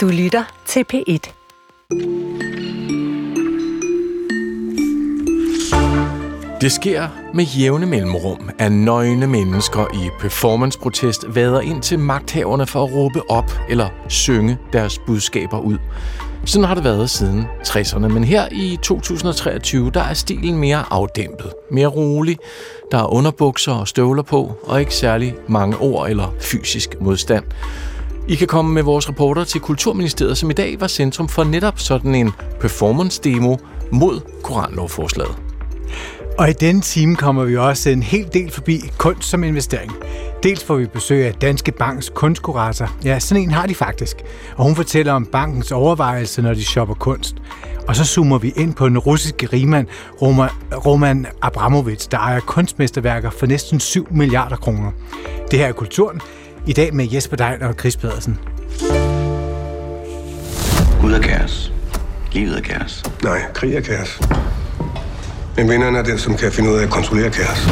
Du lytter til P1. Det sker med jævne mellemrum, at nøgne mennesker i performanceprotest vader ind til magthaverne for at råbe op eller synge deres budskaber ud. Sådan har det været siden 60'erne, men her i 2023, der er stilen mere afdæmpet, mere rolig. Der er underbukser og støvler på, og ikke særlig mange ord eller fysisk modstand. I kan komme med vores reporter til Kulturministeriet, som i dag var centrum for netop sådan en performance-demo mod koranlovforslaget. Og i denne time kommer vi også en hel del forbi kunst som investering. Dels får vi besøg af Danske Banks kunstkurator. Ja, sådan en har de faktisk. Og hun fortæller om bankens overvejelser, når de shopper kunst. Og så zoomer vi ind på den russiske rigmand Roman Abramovich, der ejer kunstmesterværker for næsten 7 milliarder kroner. Det her er Kulturen. I dag med Jesper Dein og Chris Pedersen. Gud er kaos. Livet er kaos. Nej, krig er kaos. Men vinderne er den, som kan finde ud af at kontrollere kaos.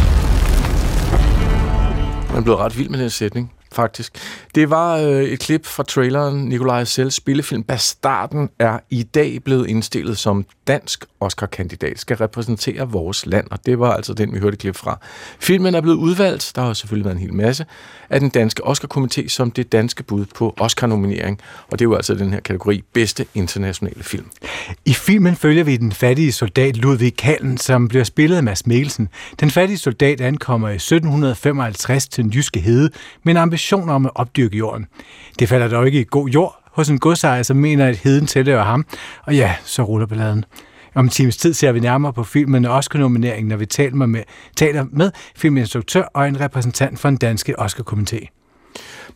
Man blev ret vild med den sætning, faktisk. Det var et klip fra traileren. Nikolaj Sells spillefilm Bastarden er i dag blevet indstillet som dansk Oscar-kandidat, skal repræsentere vores land, og det var altså den, vi hørte klip fra. Filmen er blevet udvalgt, der har selvfølgelig været en hel masse, af den danske Oscar-komité som det danske bud på Oscar-nominering, og det er jo altså den her kategori bedste internationale film. I filmen følger vi den fattige soldat Ludvig Kahlen, som bliver spillet af Mads Mikkelsen. Den fattige soldat ankommer i 1755 til den jyske hede med en ambition om at opdyrke jorden. Det falder dog ikke i god jord hos en godsejer, som mener, at heden tilhører ham, og ja, så ruller balladen. Om en times tid ser vi nærmere på filmen og Oscar-nomineringen, når vi taler med filminstruktør og en repræsentant for den danske Oscar-komité.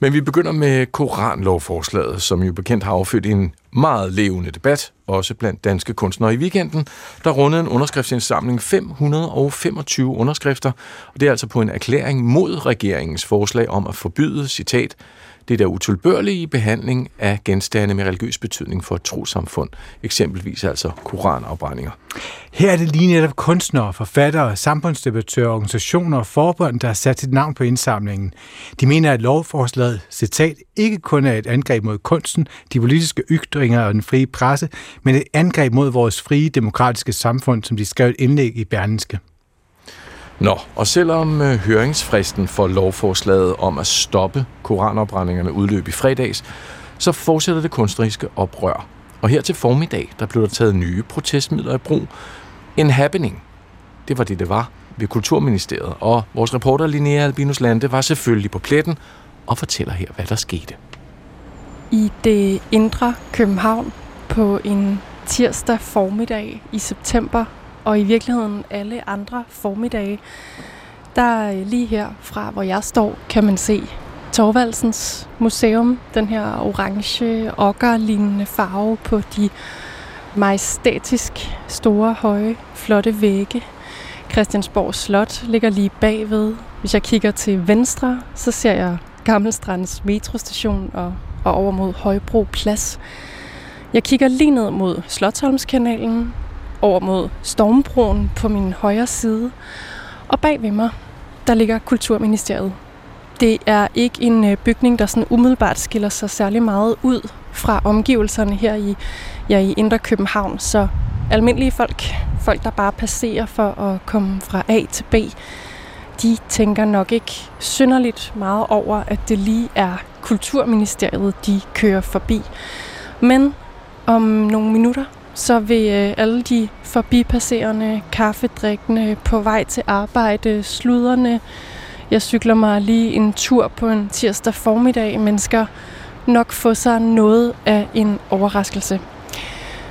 Men vi begynder med koranlovforslaget, som jo bekendt har affødt en meget levende debat, også blandt danske kunstnere i weekenden. Der rundede en underskriftsindsamling 525 underskrifter, og det er altså på en erklæring mod regeringens forslag om at forbyde, citat, det der utilbørlige behandling af genstande med religiøs betydning for et trossamfund, eksempelvis altså koranafbrændinger. Her er det lige netop kunstnere, forfattere, samfundsdebattører, organisationer og forbund, der har sat sit navn på indsamlingen. De mener, at lovforslaget, citat, ikke kun er et angreb mod kunsten, de politiske ytringer og den frie presse, men et angreb mod vores frie, demokratiske samfund, som de skrev et indlæg i Berlingske. Nå, og selvom høringsfristen for lovforslaget om at stoppe koranopbrændingerne udløb i fredags, så fortsætter det kunstneriske oprør. Og her til formiddag, der blev der taget nye protestmidler i brug. En happening, det var det, det var ved Kulturministeriet. Og vores reporter Linea Albinus Lande var selvfølgelig på pletten og fortæller her, hvad der skete. I det indre København på en tirsdag formiddag i september, og i virkeligheden alle andre formiddage, der lige her fra, hvor jeg står, kan man se Thorvaldsens Museum, den her orange okkerlignende farve på de majestætisk store, høje, flotte vægge. Christiansborg Slot ligger lige bagved. Hvis jeg kigger til venstre, så ser jeg Gammelstrands metrostation og over mod Højbro Plads. Jeg kigger lige ned mod Slotsholmskanalen, over mod Stormbroen på min højre side, og bag ved mig, der ligger Kulturministeriet. Det er ikke en bygning, der sådan umiddelbart skiller sig særlig meget ud fra omgivelserne her i Indre København, så almindelige folk der bare passerer for at komme fra A til B, de tænker nok ikke synderligt meget over, at det lige er Kulturministeriet, de kører forbi. Men om nogle minutter, så vil alle de forbipasserende, kaffedrikkende, på vej til arbejde, sluderne. Jeg cykler mig lige en tur på en tirsdag formiddag. Mennesker nok få sig noget af en overraskelse.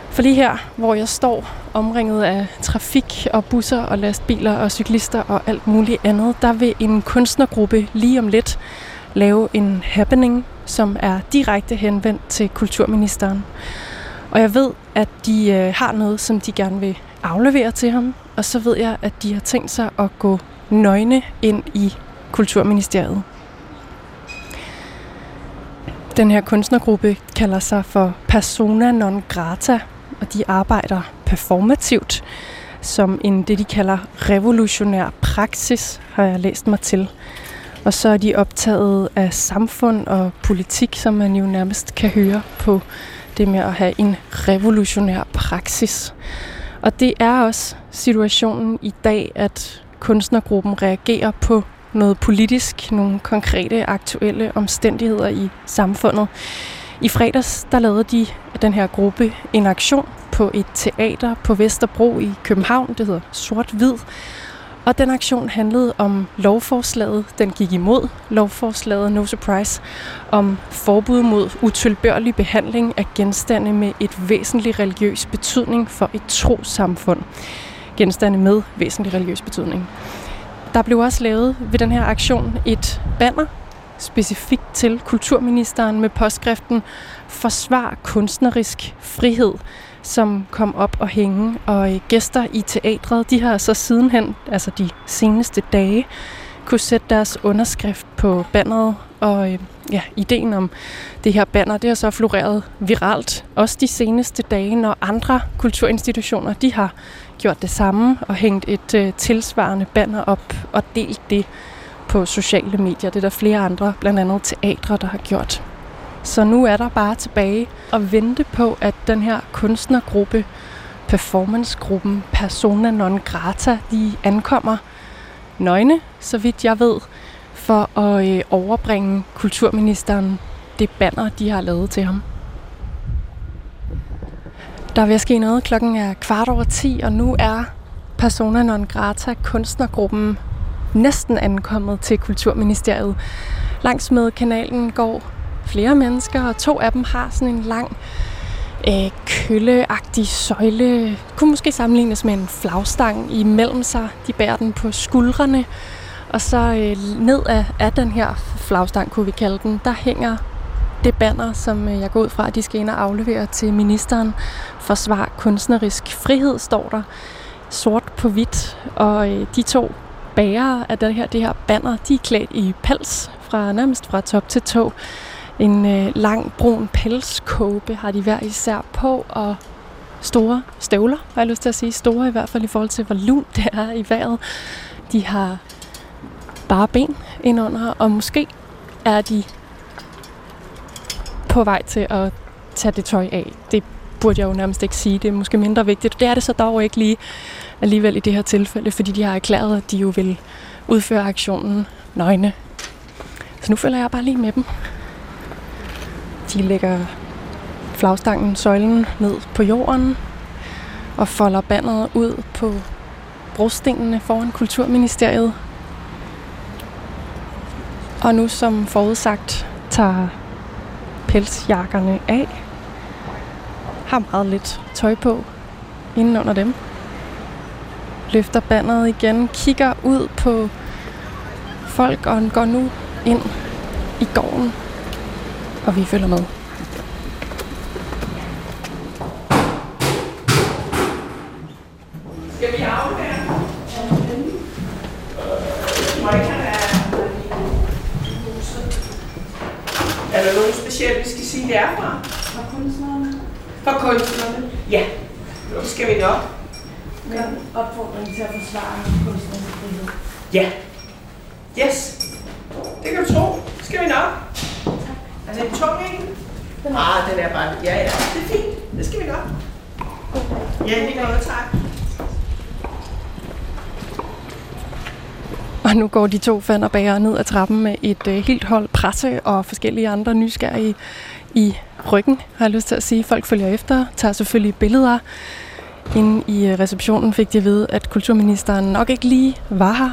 For lige her, hvor jeg står omringet af trafik og busser og lastbiler og cyklister og alt muligt andet, der vil en kunstnergruppe lige om lidt lave en happening, som er direkte henvendt til kulturministeren. Og jeg ved, at de har noget, som de gerne vil aflevere til ham. Og så ved jeg, at de har tænkt sig at gå nøgne ind i Kulturministeriet. Den her kunstnergruppe kalder sig for Persona Non Grata, og de arbejder performativt som en det, de kalder revolutionær praksis, har jeg læst mig til. Og så er de optaget af samfund og politik, som man jo nærmest kan høre på det med at have en revolutionær praksis. Og det er også situationen i dag, at kunstnergruppen reagerer på noget politisk, nogle konkrete aktuelle omstændigheder i samfundet. I fredags der lavede de den her gruppe en aktion på et teater på Vesterbro i København. Det hedder Sort-Hvid. Og den aktion handlede om lovforslaget. Den gik imod lovforslaget, no surprise, om forbud mod utilbørlig behandling af genstande med et væsentligt religiøs betydning for et trossamfund. Genstande med væsentlig religiøs betydning. Der blev også lavet ved den her aktion et banner specifikt til kulturministeren med påskriften Forsvar kunstnerisk frihed, som kom op og hænge. Og gæster i teatret, de har så sidenhen, altså de seneste dage, kunne sætte deres underskrift på banneret. Og ja, ideen om det her banner, det har så floreret viralt også de seneste dage, når andre kulturinstitutioner, de har gjort det samme og hængt et tilsvarende banner op og delt det på sociale medier. Det er der flere andre, blandt andet teatre, der har gjort. Så nu er der bare tilbage at vente på, at den her kunstnergruppe, performancegruppen Persona Non Grata, de ankommer nøgne, så vidt jeg ved, for at overbringe kulturministeren det banner, de har lavet til ham. Der vil ske noget. Klokken er 10:15, og nu er Persona Non Grata, kunstnergruppen, næsten ankommet til Kulturministeriet. Langs med kanalen går flere mennesker, og to af dem har sådan en lang kølleagtig søjle. Kunne måske sammenlignes med en flagstang imellem sig. De bærer den på skuldrene, og så ned af den her flagstang, kunne vi kalde den, der hænger det banner, som jeg går ud fra, at de skal ind og aflevere til ministeren. Forsvar kunstnerisk frihed, står der sort på hvidt, og de to bærere af det her banner, de er klædt i pels, nærmest fra top til tå. En lang brun pelskåbe har de hver især på, og store støvler, har jeg lyst til at sige. Store i hvert fald i forhold til, hvor lunt det er i vejret. De har bare ben indunder, og måske er de på vej til at tage det tøj af. Det burde jeg jo nærmest ikke sige. Det er måske mindre vigtigt. Det er det så dog ikke lige alligevel i det her tilfælde, fordi de har erklæret, at de jo vil udføre aktionen nøgne. Så nu følger jeg bare lige med dem. De lægger flagstangen, søjlen, ned på jorden og folder banneret ud på brostenene foran Kulturministeriet. Og nu som forudsagt tager pelsjakkerne af. Har meget lidt tøj på inden under dem. Løfter banneret igen, kigger ud på folk og går nu ind i gården, og vi følger med. Skal vi aflære? Er der nogen specielt, vi skal sige, det er fra? For kunstnerne. For kunstnerne? Ja. Nu skal vi nok. Med opfordring til at forsvare kunstnernes frihed. Ja. Yes. Det kan du tro. Skal vi nok? Er det en tung en? Den er bare... Ja, det er fint. Det skal vi nok. Ja, det er godt, tak. Og nu går de to fanderbærere ned ad trappen med et helt hold presse og forskellige andre nysgerrige i ryggen, har jeg lyst til at sige. Folk følger efter, tager selvfølgelig billeder. Inde i receptionen fik de at vide, at kulturministeren nok ikke lige var her,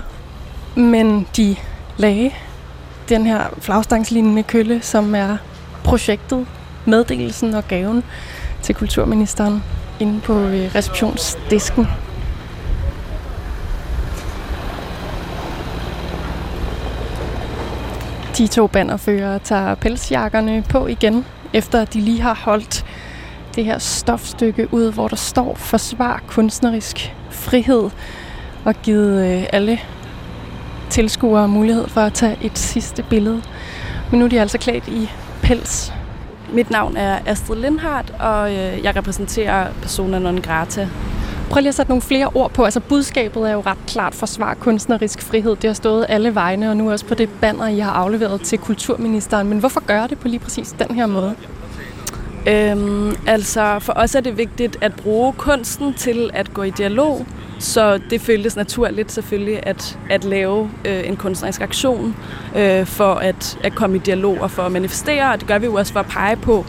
men de lagde den her flagstangslignende kølle, som er projektet, meddelelsen og gaven til kulturministeren inde på receptionsdisken. De to bannerførere tager pelsjakkerne på igen, efter at de lige har holdt det her stofstykke ud, hvor der står forsvar kunstnerisk frihed, og givet alle tilskuere mulighed for at tage et sidste billede. Men nu er de altså klædt i pels. Mit navn er Astrid Lindhardt, og jeg repræsenterer Persona Non Grata. Prøv lige at sætte nogle flere ord på. Altså budskabet er jo ret klart: forsvar kunstnerisk frihed. Det har stået alle vegne, og nu også på det banner, I har afleveret til kulturministeren. Men hvorfor gør det på lige præcis den her måde? Altså for os er det vigtigt at bruge kunsten til at gå i dialog. Så det føltes naturligt selvfølgelig at lave en kunstnerisk aktion for at komme i dialog og for at manifestere. Og det gør vi jo også for at pege på,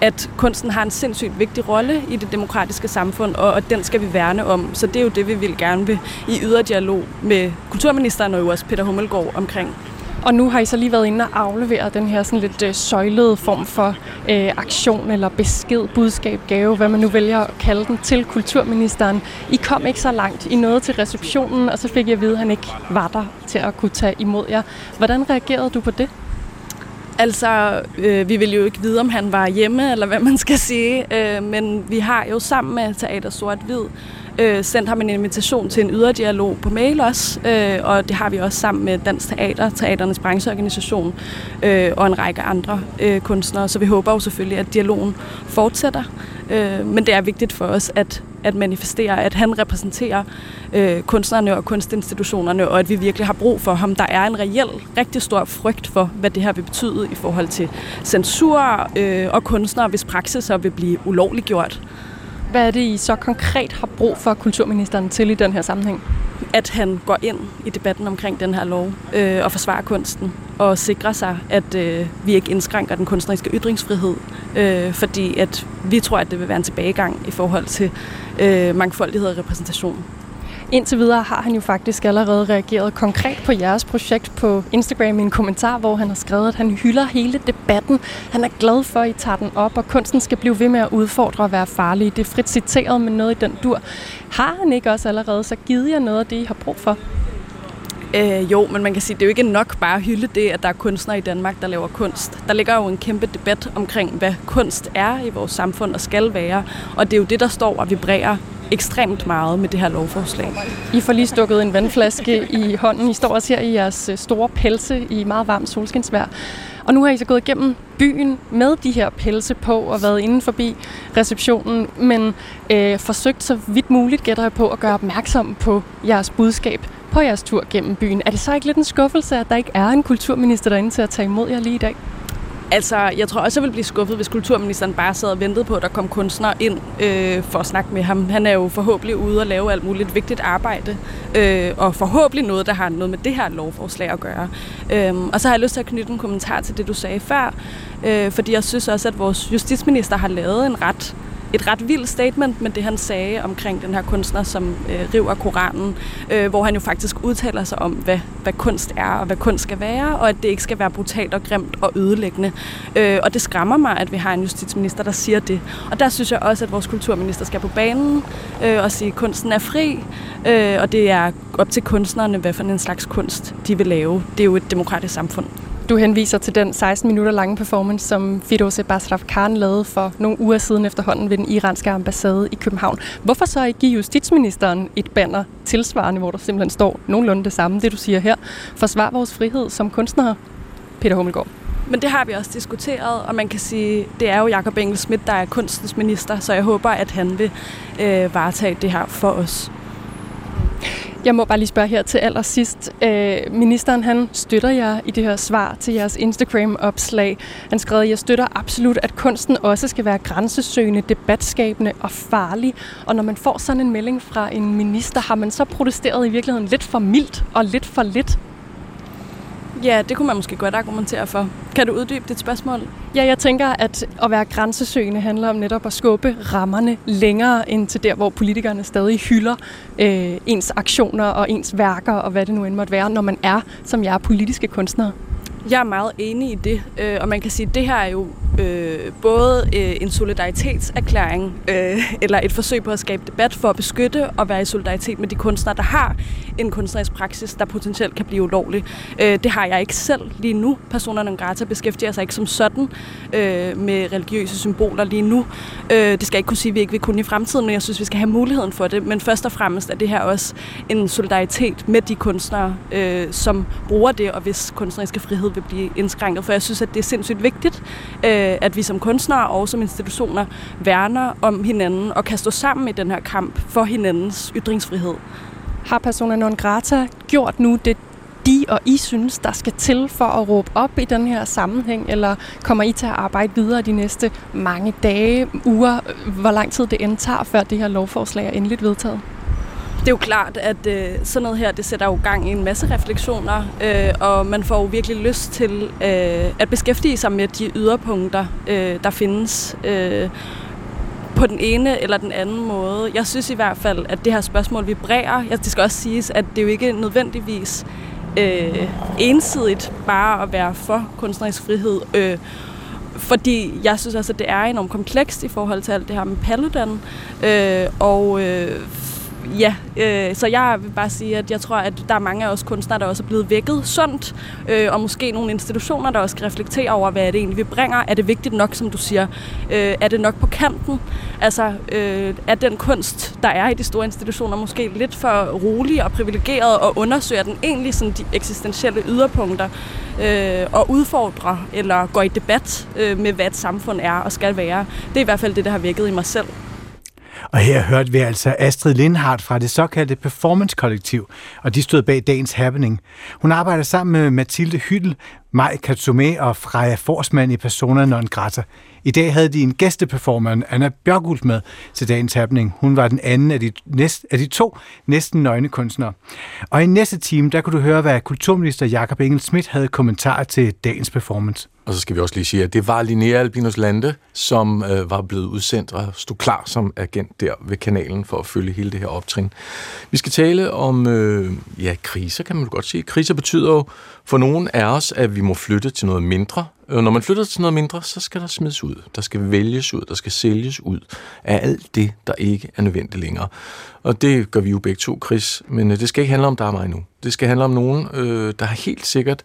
at kunsten har en sindssygt vigtig rolle i det demokratiske samfund, og den skal vi værne om. Så det er jo det, vi vil gerne vil i ydre dialog med kulturministeren og jo også Peter Hummelgaard omkring. Og nu har I så lige været inde og afleveret den her sådan lidt søjlede form for aktion eller besked, budskab, gave, hvad man nu vælger at kalde den, til kulturministeren. I kom ikke så langt. I nåede til receptionen, og så fik jeg at vide, at han ikke var der til at kunne tage imod jer. Hvordan reagerede du på det? Altså, vi ville jo ikke vide, om han var hjemme, eller hvad man skal sige, men vi har jo sammen med Teater Sort-Hvid sendt ham en invitation til en ydre dialog på mail også, og det har vi også sammen med Dansk Teater, Teaternes brancheorganisation og en række andre kunstnere, så vi håber jo selvfølgelig, at dialogen fortsætter, men det er vigtigt for os at manifestere, at han repræsenterer kunstnerne og kunstinstitutionerne, og at vi virkelig har brug for ham. Der er en reel, rigtig stor frygt for, hvad det her vil betyde i forhold til censur og kunstnere, hvis praksiser vil blive ulovliggjort. Hvad er det, I så konkret har brug for kulturministeren til i den her sammenhæng? At han går ind i debatten omkring den her lov og forsvarer kunsten og sikrer sig, at vi ikke indskrænker den kunstneriske ytringsfrihed, fordi at vi tror, at det vil være en tilbagegang i forhold til mangfoldighed og repræsentation. Indtil videre har han jo faktisk allerede reageret konkret på jeres projekt på Instagram i en kommentar, hvor han har skrevet, at han hylder hele debatten. Han er glad for, at I tager den op, og kunsten skal blive ved med at udfordre og være farlig. Det er frit citeret, men noget i den dur. Har han ikke også allerede så givet jer noget af det, I har brug for? Jo, men man kan sige, at det er jo ikke nok bare at hylde det, at der er kunstnere i Danmark, der laver kunst. Der ligger jo en kæmpe debat omkring, hvad kunst er i vores samfund og skal være, og det er jo det, der står og vibrerer ekstremt meget med det her lovforslag. I får lige stukket en vandflaske i hånden. I står også her i jeres store pelse i meget varmt solskinsvejr. Og nu har I så gået igennem byen med de her pelse på og været inde forbi receptionen, men forsøgt så vidt muligt, gætter jeg på, at gøre opmærksom på jeres budskab på jeres tur gennem byen. Er det så ikke lidt en skuffelse, at der ikke er en kulturminister derinde til at tage imod jer lige i dag? Altså, jeg tror også, jeg ville blive skuffet, hvis kulturministeren bare sad og ventede på, at der kom kunstnere ind for at snakke med ham. Han er jo forhåbentlig ude og lave alt muligt vigtigt arbejde, og forhåbentlig noget, der har noget med det her lovforslag at gøre. Og så har jeg lyst til at knytte en kommentar til det, du sagde før, fordi jeg synes også, at vores justitsminister har lavet et ret vildt statement med det, han sagde omkring den her kunstner, som river Koranen, hvor han jo faktisk udtaler sig om, hvad kunst er og hvad kunst skal være, og at det ikke skal være brutalt og grimt og ødelæggende. Og det skræmmer mig, at vi har en justitsminister, der siger det. Og der synes jeg også, at vores kulturminister skal på banen og sige, at kunsten er fri, og det er op til kunstnerne, hvad for en slags kunst de vil lave. Det er jo et demokratisk samfund. Du henviser til den 16 minutter lange performance, som Firdouze Bazrafkan lavede for nogle uger siden efterhånden ved den iranske ambassade i København. Hvorfor så ikke give justitsministeren et banner tilsvarende, hvor der simpelthen står nogenlunde det samme, det du siger her? Forsvar vores frihed som kunstnere, Peter Hummelgaard. Men det har vi også diskuteret, og man kan sige, det er jo Jakob Engel-Schmidt, der er kunstens minister, så jeg håber, at han vil varetage det her for os. Jeg må bare lige spørge her til allersidst. Ministeren, han støtter jer i det her svar til jeres Instagram-opslag. Han skrev, at jeg støtter absolut, at kunsten også skal være grænsesøgende, debatskabende og farlig. Og når man får sådan en melding fra en minister, har man så protesteret i virkeligheden lidt for mildt og lidt for lidt? Ja, det kunne man måske godt argumentere for. Kan du uddybe dit spørgsmål? Ja, jeg tænker, at være grænsesøgende handler om netop at skubbe rammerne længere ind til der, hvor politikerne stadig hylder ens aktioner og ens værker og hvad det nu end måtte være, når man er, som jeg er, politiske kunstnere. Jeg er meget enig i det, og man kan sige, at det her er jo både en solidaritetserklæring eller et forsøg på at skabe debat for at beskytte og være i solidaritet med de kunstnere, der har en kunstnerisk praksis, der potentielt kan blive ulovlig. Det har jeg ikke selv lige nu. Persona Non Grata beskæftiger sig ikke som sådan med religiøse symboler lige nu. Det skal jeg ikke kunne sige, at vi ikke vil kunne i fremtiden, men jeg synes, vi skal have muligheden for det. Men først og fremmest er det her også en solidaritet med de kunstnere, som bruger det, og hvis kunstneriske frihed vil blive indskrænket. For jeg synes, at det er sindssygt vigtigt, at vi som kunstnere og som institutioner værner om hinanden og kan stå sammen i den her kamp for hinandens ytringsfrihed. Har Persona Non Grata gjort nu det, de og I synes, der skal til for at råbe op i den her sammenhæng, eller kommer I til at arbejde videre de næste mange dage, uger, hvor lang tid det indtager, før det her lovforslag er endeligt vedtaget? Det er jo klart, at sådan noget her, det sætter jo gang i en masse refleksioner, og man får jo virkelig lyst til at beskæftige sig med de yderpunkter, der findes på den ene eller den anden måde. Jeg synes i hvert fald, at det her spørgsmål vibrerer. Det skal også siges, at det jo ikke nødvendigvis ensidigt bare at være for kunstnerisk frihed, fordi jeg synes også, at det er enormt komplekst i forhold til alt det her med Paludan, så jeg vil bare sige, at jeg tror, at der er mange af os kunstnere, der også er blevet vækket sundt, og måske nogle institutioner, der også skal reflektere over, hvad er det egentlig, vi bringer. Er det vigtigt nok, som du siger? Er det nok på kanten? Altså, er den kunst, der er i de store institutioner, måske lidt for rolig og privilegeret, og undersøger den egentlig sådan de eksistentielle yderpunkter, og udfordrer eller går i debat med, hvad et samfund er og skal være? Det er i hvert fald det, der har vækket i mig selv. Og her hørte vi altså Astrid Lindhardt fra det såkaldte performance-kollektiv, og de stod bag dagens happening. Hun arbejder sammen med Mathilde Hyttel, Maj Katsumé og Freja Forsmand i Persona Non Grata. I dag havde de en gæsteperformeren, Anna Bjørgulf, med til dagens happening. Hun var den anden af de to næsten nøgne kunstnere. Og i næste time, der kunne du høre, hvad kulturminister Jakob Engel-Schmidt havde kommentarer til dagens performance. Og så skal vi også lige sige, at det var Linea Albinus Lande, som var blevet udsendt og stod klar som agent der ved kanalen for at følge hele det her optrin. Vi skal tale om kriser, kan man godt sige. Kriser betyder jo for nogen af os, at vi må flytte til noget mindre. Når man flytter til noget mindre, så skal der smides ud. Der skal vælges ud, der skal sælges ud af alt det, der ikke er nødvendigt længere. Og det gør vi jo begge to, Chris. Men det skal ikke handle om dig og mig nu. Det skal handle om nogen, der helt sikkert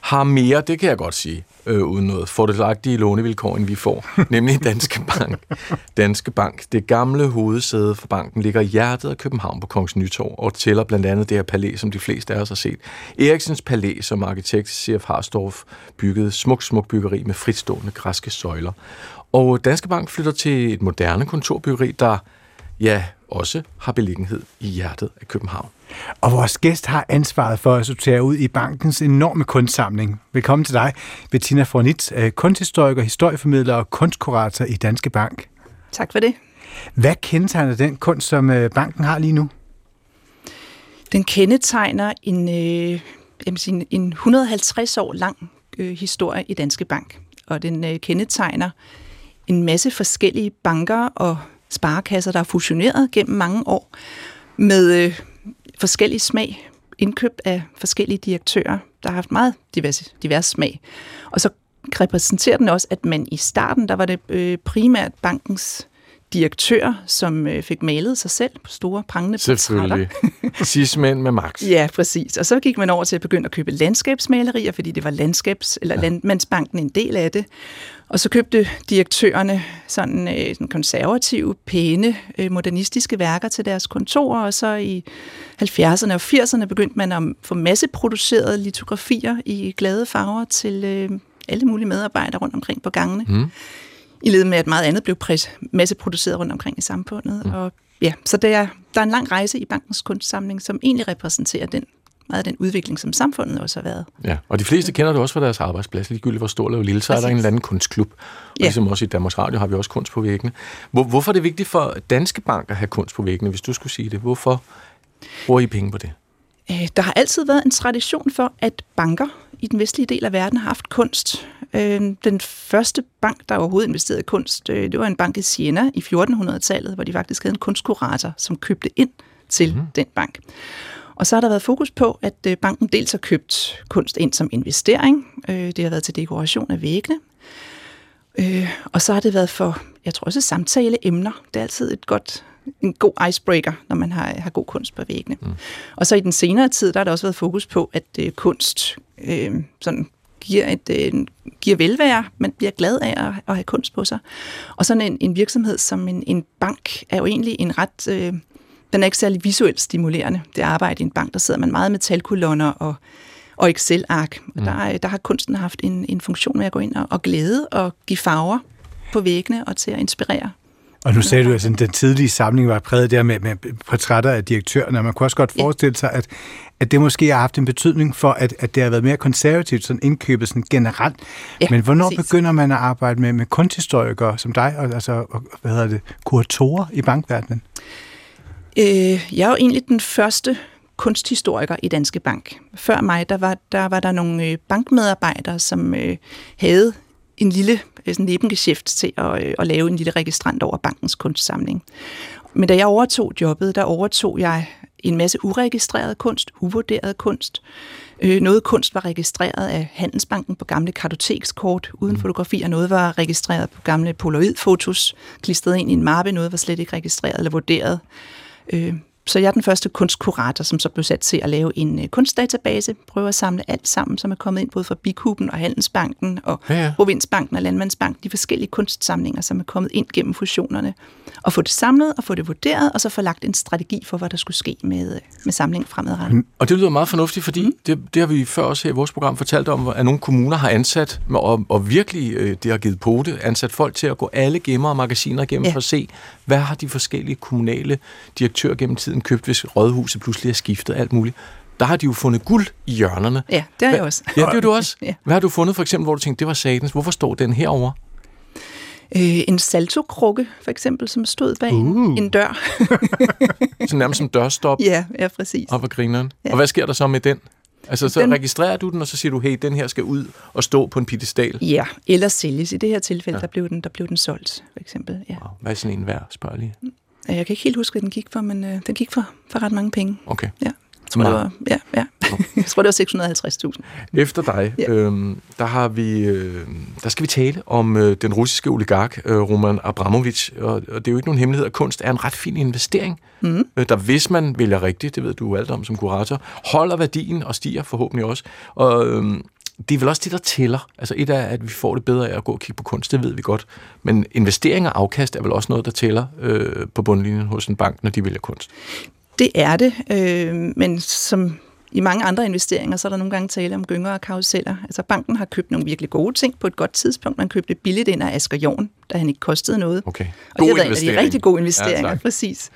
har mere, det kan jeg godt sige, uden noget fordelagtige lånevilkår, end vi får, nemlig Danske Bank. Danske Bank, det gamle hovedsæde for banken, ligger i hjertet af København på Kongens Nytorv og tæller blandt andet det her palæ, som de fleste af os har set. Eriksens Palæ, som arkitekt C.F. Harsdorff byggede, smuk byggeri med fritstående græske søjler. Og Danske Bank flytter til et moderne kontorbyggeri, der også har beliggenhed i hjertet af København. Og vores gæst har ansvaret for at sortere ud i bankens enorme kunstsamling. Velkommen til dig, Bettina Fornitz, kunsthistoriker, historieformidler og kunstkurator i Danske Bank. Tak for det. Hvad kendetegner den kunst, som banken har lige nu? Den kendetegner en 150 år lang historie i Danske Bank. Og den kendetegner en masse forskellige banker og sparekasser, der er fusioneret gennem mange år med forskellige smag, indkøbt af forskellige direktører, der har haft meget divers smag. Og så repræsenterer den også, at man i starten, der var det primært bankens direktør, som fik malet sig selv på store prangende portrætter. Selvfølgelig. Sidstmænd med magt. Ja, præcis. Og så gik man over til at begynde at købe landskabsmalerier, fordi det var Landmandsbanken en del af det. Og så købte direktørerne sådan konservative, pæne, modernistiske værker til deres kontorer, og så i 70'erne og 80'erne begyndte man at få masseproducerede litografier i glade farver til alle mulige medarbejdere rundt omkring på gangene. I led med, at meget andet blev masseproduceret rundt omkring i samfundet. Og så der er en lang rejse i bankens kunstsamling, som egentlig repræsenterer den udvikling, som samfundet også har været. Ja, og de fleste kender det også fra deres arbejdsplads. Ligegyldigt hvor stor eller lille, så er der en eller anden kunstklub. Og ligesom også i Danmarks Radio har vi også kunst på væggene. Hvorfor er det vigtigt for Danske Bank at have kunst på væggene, hvis du skulle sige det? Hvorfor bruger I penge på det? Der har altid været en tradition for, at banker i den vestlige del af verden har haft kunst. Den første bank, der overhovedet investerede i kunst, det var en bank i Siena i 1400-tallet, hvor de faktisk havde en kunstkurator, som købte ind til den bank. Og så har der været fokus på, at banken dels har købt kunst ind som investering. Det har været til dekoration af væggene. Og så har det været for, jeg tror også, samtaleemner. Det er altid en god icebreaker, når man har god kunst på væggene. Og så i den senere tid, der har der også været fokus på, at kunst giver velvære. Man bliver glad af at have kunst på sig. Og sådan en virksomhed som en bank er jo egentlig en ret... Den er ikke særlig visuelt stimulerende, det arbejde i en bank. Der sidder man meget med talkolonner og og Excel-ark. Og der har kunsten haft en funktion med at gå ind og glæde og give farver på væggene og til at inspirere. Og nu sagde du, at den tidlige samling var præget der med portrætter af direktørerne, og man kunne også godt forestille sig, at det måske har haft en betydning for, at det har været mere konservativt, sådan indkøbet sådan generelt. Ja, men hvornår begynder man at arbejde med kunsthistorikere som dig, og kuratorer i bankverdenen? Jeg er jo egentlig den første kunsthistoriker i Danske Bank. Før mig, der var nogle bankmedarbejdere, som havde en lille nebengeschæft til at lave en lille registrant over bankens kunstsamling. Men da jeg overtog jobbet, der overtog jeg en masse uregistreret kunst, uvurderet kunst. Noget kunst var registreret af Handelsbanken på gamle kartotekskort uden fotografier. Noget var registreret på gamle polaroidfotos, klistret ind i en mappe. Noget var slet ikke registreret eller vurderet. Så jeg er den første kunstkurator, som så blev sat til at lave en kunstdatabase, prøver at samle alt sammen, som er kommet ind både fra Bikuben og Handelsbanken og Provinsbanken og Landmandsbanken, de forskellige kunstsamlinger, som er kommet ind gennem fusionerne, og få det samlet og få det vurderet, og så få lagt en strategi for, hvad der skulle ske med samlingen fremadrettet. Og det lyder meget fornuftigt, fordi det har vi før også her i vores program fortalt om, at nogle kommuner har ansat, og virkelig det har givet pote, ansat folk til at gå alle gemmer og magasiner igennem for at se, hvad har de forskellige kommunale direktører gennem tiden købt, hvis rådhuset pludselig har skiftet alt muligt. Der har de jo fundet guld i hjørnerne. Ja, det har jeg også. Ja, det har du også. Ja. Hvad har du fundet, for eksempel, hvor du tænkte, det var satans, hvorfor står den herovre? En saltokrukke, for eksempel, som stod bag en dør. Så nærmest en dørstop. Ja, præcis. Og på grineren. Ja. Og hvad sker der så med den? Altså, så registrerer du den, og så siger du, hey, den her skal ud og stå på en piedestal. Ja, eller sælges. I det her tilfælde, der blev den solgt, for eksempel. Ja. Wow. Hvad er sådan en værd, spørger lige? Jeg kan ikke helt huske, hvad den gik for, men den gik for ret mange penge. Okay. Ja. Jeg tror, det var 650.000. Efter dig, der skal vi tale om den russiske oligark Roman Abramovich, og det er jo ikke nogen hemmelighed, at kunst er en ret fin investering, der, hvis man vælger rigtigt, det ved du jo alt om som kurator, holder værdien og stiger forhåbentlig også, og det er vel også det, der tæller. Altså et er, at vi får det bedre af at gå og kigge på kunst, det ved vi godt. Men investering og afkast er vel også noget, der tæller på bundlinjen hos en bank, når de vælger kunst? Det er det, men som i mange andre investeringer, så er der nogle gange tale om gynger og karuseller. Altså banken har købt nogle virkelig gode ting på et godt tidspunkt. Man købte billigt ind af Asger Jorn, da han ikke kostede noget. Okay. Og det er en rigtig god investeringer, præcis.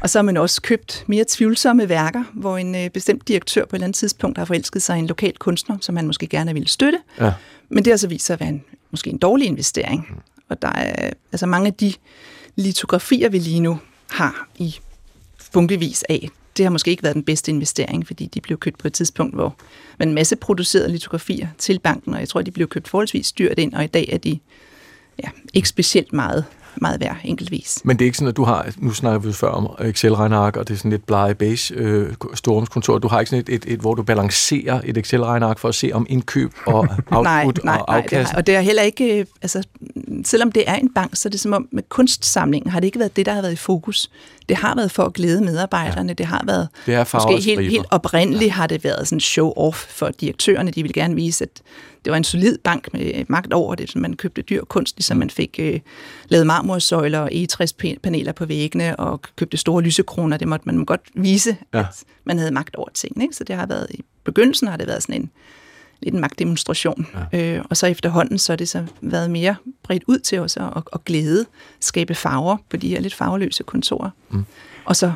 Og så har man også købt mere tvivlsomme værker, hvor en bestemt direktør på et eller andet tidspunkt har forelsket sig en lokal kunstner, som han måske gerne ville støtte. Ja. Men det har så vist sig at være måske en dårlig investering. Og der er altså mange af de litografier, vi lige nu har i bunkevis af. Det har måske ikke været den bedste investering, fordi de blev købt på et tidspunkt, hvor man masseproducerede litografier til banken, og jeg tror, de blev købt forholdsvis dyrt ind, og i dag er de ikke specielt meget værd, enkeltvis. Men det er ikke sådan, at du har, nu snakker vi før om Excel-regneark, og det er sådan lidt blege base storrumskontor. Du har ikke sådan et, hvor du balancerer et Excel-regneark for at se om indkøb og output nej, og afkast? Nej, og det er heller ikke, altså, selvom det er en bank, så er det som om med kunstsamlingen har det ikke været det, der har været i fokus. Det har været for at glæde medarbejderne, det har været, måske helt oprindeligt har det været sådan show-off for direktørerne. De ville gerne vise, at det var en solid bank med magt over det, så man købte dyr kunst, ligesom man fik lavet marmorsøjler og egetræspaneler på væggene og købte store lysekroner. Det måtte man godt vise, at man havde magt over tingene. Ikke? Så det har været, i begyndelsen har det været sådan en lidt en magtdemonstration. Ja. Og så efterhånden så har det så været mere bredt ud til os at glæde, skabe farver på de her lidt farveløse kontorer. Mm. Og så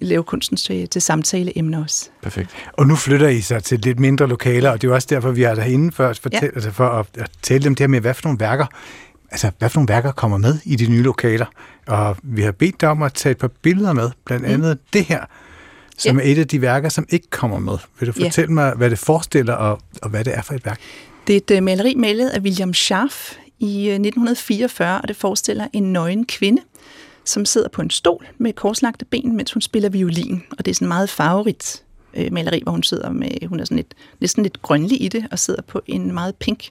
lave kunsten til samtaleemner også. Perfekt. Og nu flytter I sig til lidt mindre lokaler, og det er også derfor, vi er derinde for at tale dem der med, hvad for nogle værker kommer med i de nye lokaler. Og vi har bedt dig om at tage et par billeder med, blandt andet det her, som er et af de værker, som ikke kommer med. Vil du fortælle mig, hvad det forestiller, og hvad det er for et værk? Det er et maleri malet af William Scharf i 1944, og det forestiller en nøgen kvinde, som sidder på en stol med korslagte ben, mens hun spiller violin. Og det er sådan meget farverigt maleri, hvor hun sidder med, hun er sådan lidt grønlig i det, og sidder på en meget pink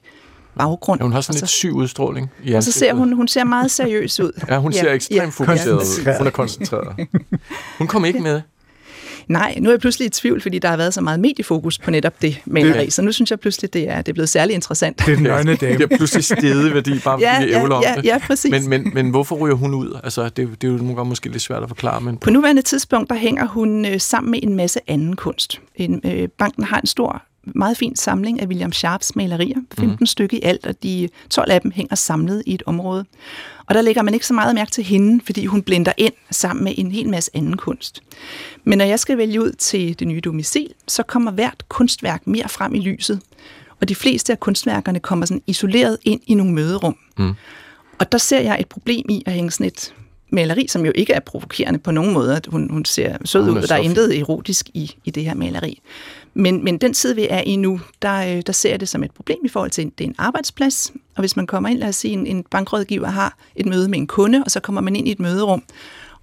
baggrund. Ja, hun har sådan lidt syg udstråling i ansigtet. Og så ser hun ser meget seriøs ud. Ja, hun ser ekstremt fokuseret ud. Hun er koncentreret. Hun kom ikke med. Nej, nu er jeg pludselig i tvivl, fordi der har været så meget mediefokus på netop det maleri, så nu synes jeg pludselig, det er blevet særlig interessant. Det er den nøgne dame. Det er pludselig steget værdi, bare fordi ævler om det. Ja, præcis. Men hvorfor ryger hun ud? Altså, det er jo nogle gange måske lidt svært at forklare. Men på nuværende tidspunkt, der hænger hun sammen med en masse anden kunst. Banken har en stor meget fin samling af William Sharps malerier, 15 stykke i alt, og de 12 af dem hænger samlet i et område. Og der lægger man ikke så meget mærke til hende, fordi hun blender ind sammen med en hel masse anden kunst. Men når jeg skal vælge ud til det nye domicil, så kommer hvert kunstværk mere frem i lyset, og de fleste af kunstværkerne kommer sådan isoleret ind i nogle møderum. Mm. Og der ser jeg et problem i at hænge sådan et maleri, som jo ikke er provokerende på nogen måde. Hun ser sød ud, og der er intet erotisk i det her maleri. Men den tid, vi er i nu, der ser jeg det som et problem i forhold til, det er en arbejdsplads. Og hvis man kommer ind, lad os sige, en bankrådgiver har et møde med en kunde, og så kommer man ind i et møderum,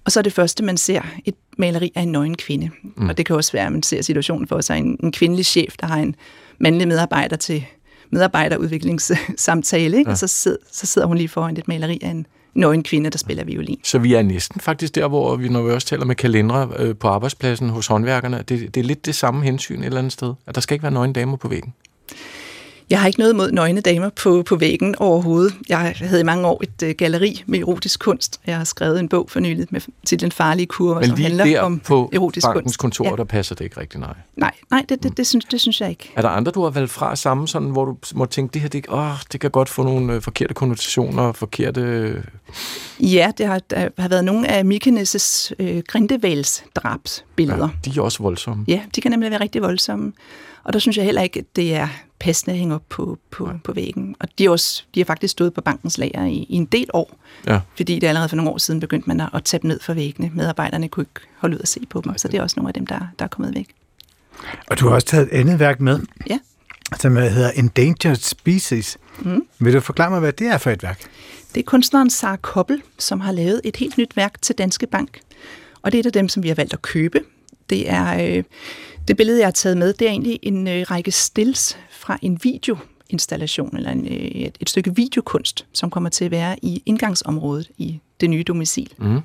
og så er det første, man ser et maleri af en nøgen kvinde. Mm. Og det kan også være, at man ser situationen for sig. En kvindelig chef, der har en mandlig medarbejder til medarbejderudviklingssamtale, ikke? Ja. Og så sidder hun lige foran et maleri af en nøgen kvinde, der spiller violin. Så vi er næsten faktisk der, hvor vi, når vi også taler med kalendere på arbejdspladsen hos håndværkerne, det er lidt det samme hensyn et eller andet sted, at der skal ikke være nøgne damer på væggen. Jeg har ikke noget mod nøgne damer på væggen overhovedet. Jeg havde i mange år et galleri med erotisk kunst. Jeg har skrevet en bog for nylig med titlen Farlige kurver, som handler om erotisk kunst. Bankens kontor, ja. Der passer det ikke rigtigt, nej. Nej, det synes jeg ikke. Er der andre, du har valgt fra sammen, sådan, hvor du må tænke, det her, det kan godt få nogle forkerte konnotationer, forkerte... Ja, der har været nogle af Mikenes' Grindehvals drabsbilleder. Ja, de er også voldsomme. Ja, de kan nemlig være rigtig voldsomme. Og der synes jeg heller ikke, at det er passende at hænge op på væggen. Og de har faktisk stået på bankens lager i en del år, ja. Fordi det allerede for nogle år siden begyndte man at tage dem ned fra væggene. Medarbejderne kunne ikke holde ud at se på dem, så det er også nogle af dem, der er kommet væk. Og du har også taget et andet værk med, ja. Som hedder Endangered Species. Mm. Vil du forklare mig, hvad det er for et værk? Det er kunstneren Sara Koppel, som har lavet et helt nyt værk til Danske Bank. Og det er et af dem, som vi har valgt at købe. Det er... Det billede, jeg har taget med, det er egentlig en række stills fra en videoinstallation, eller et stykke videokunst, som kommer til at være i indgangsområdet i det nye domicil. Mm.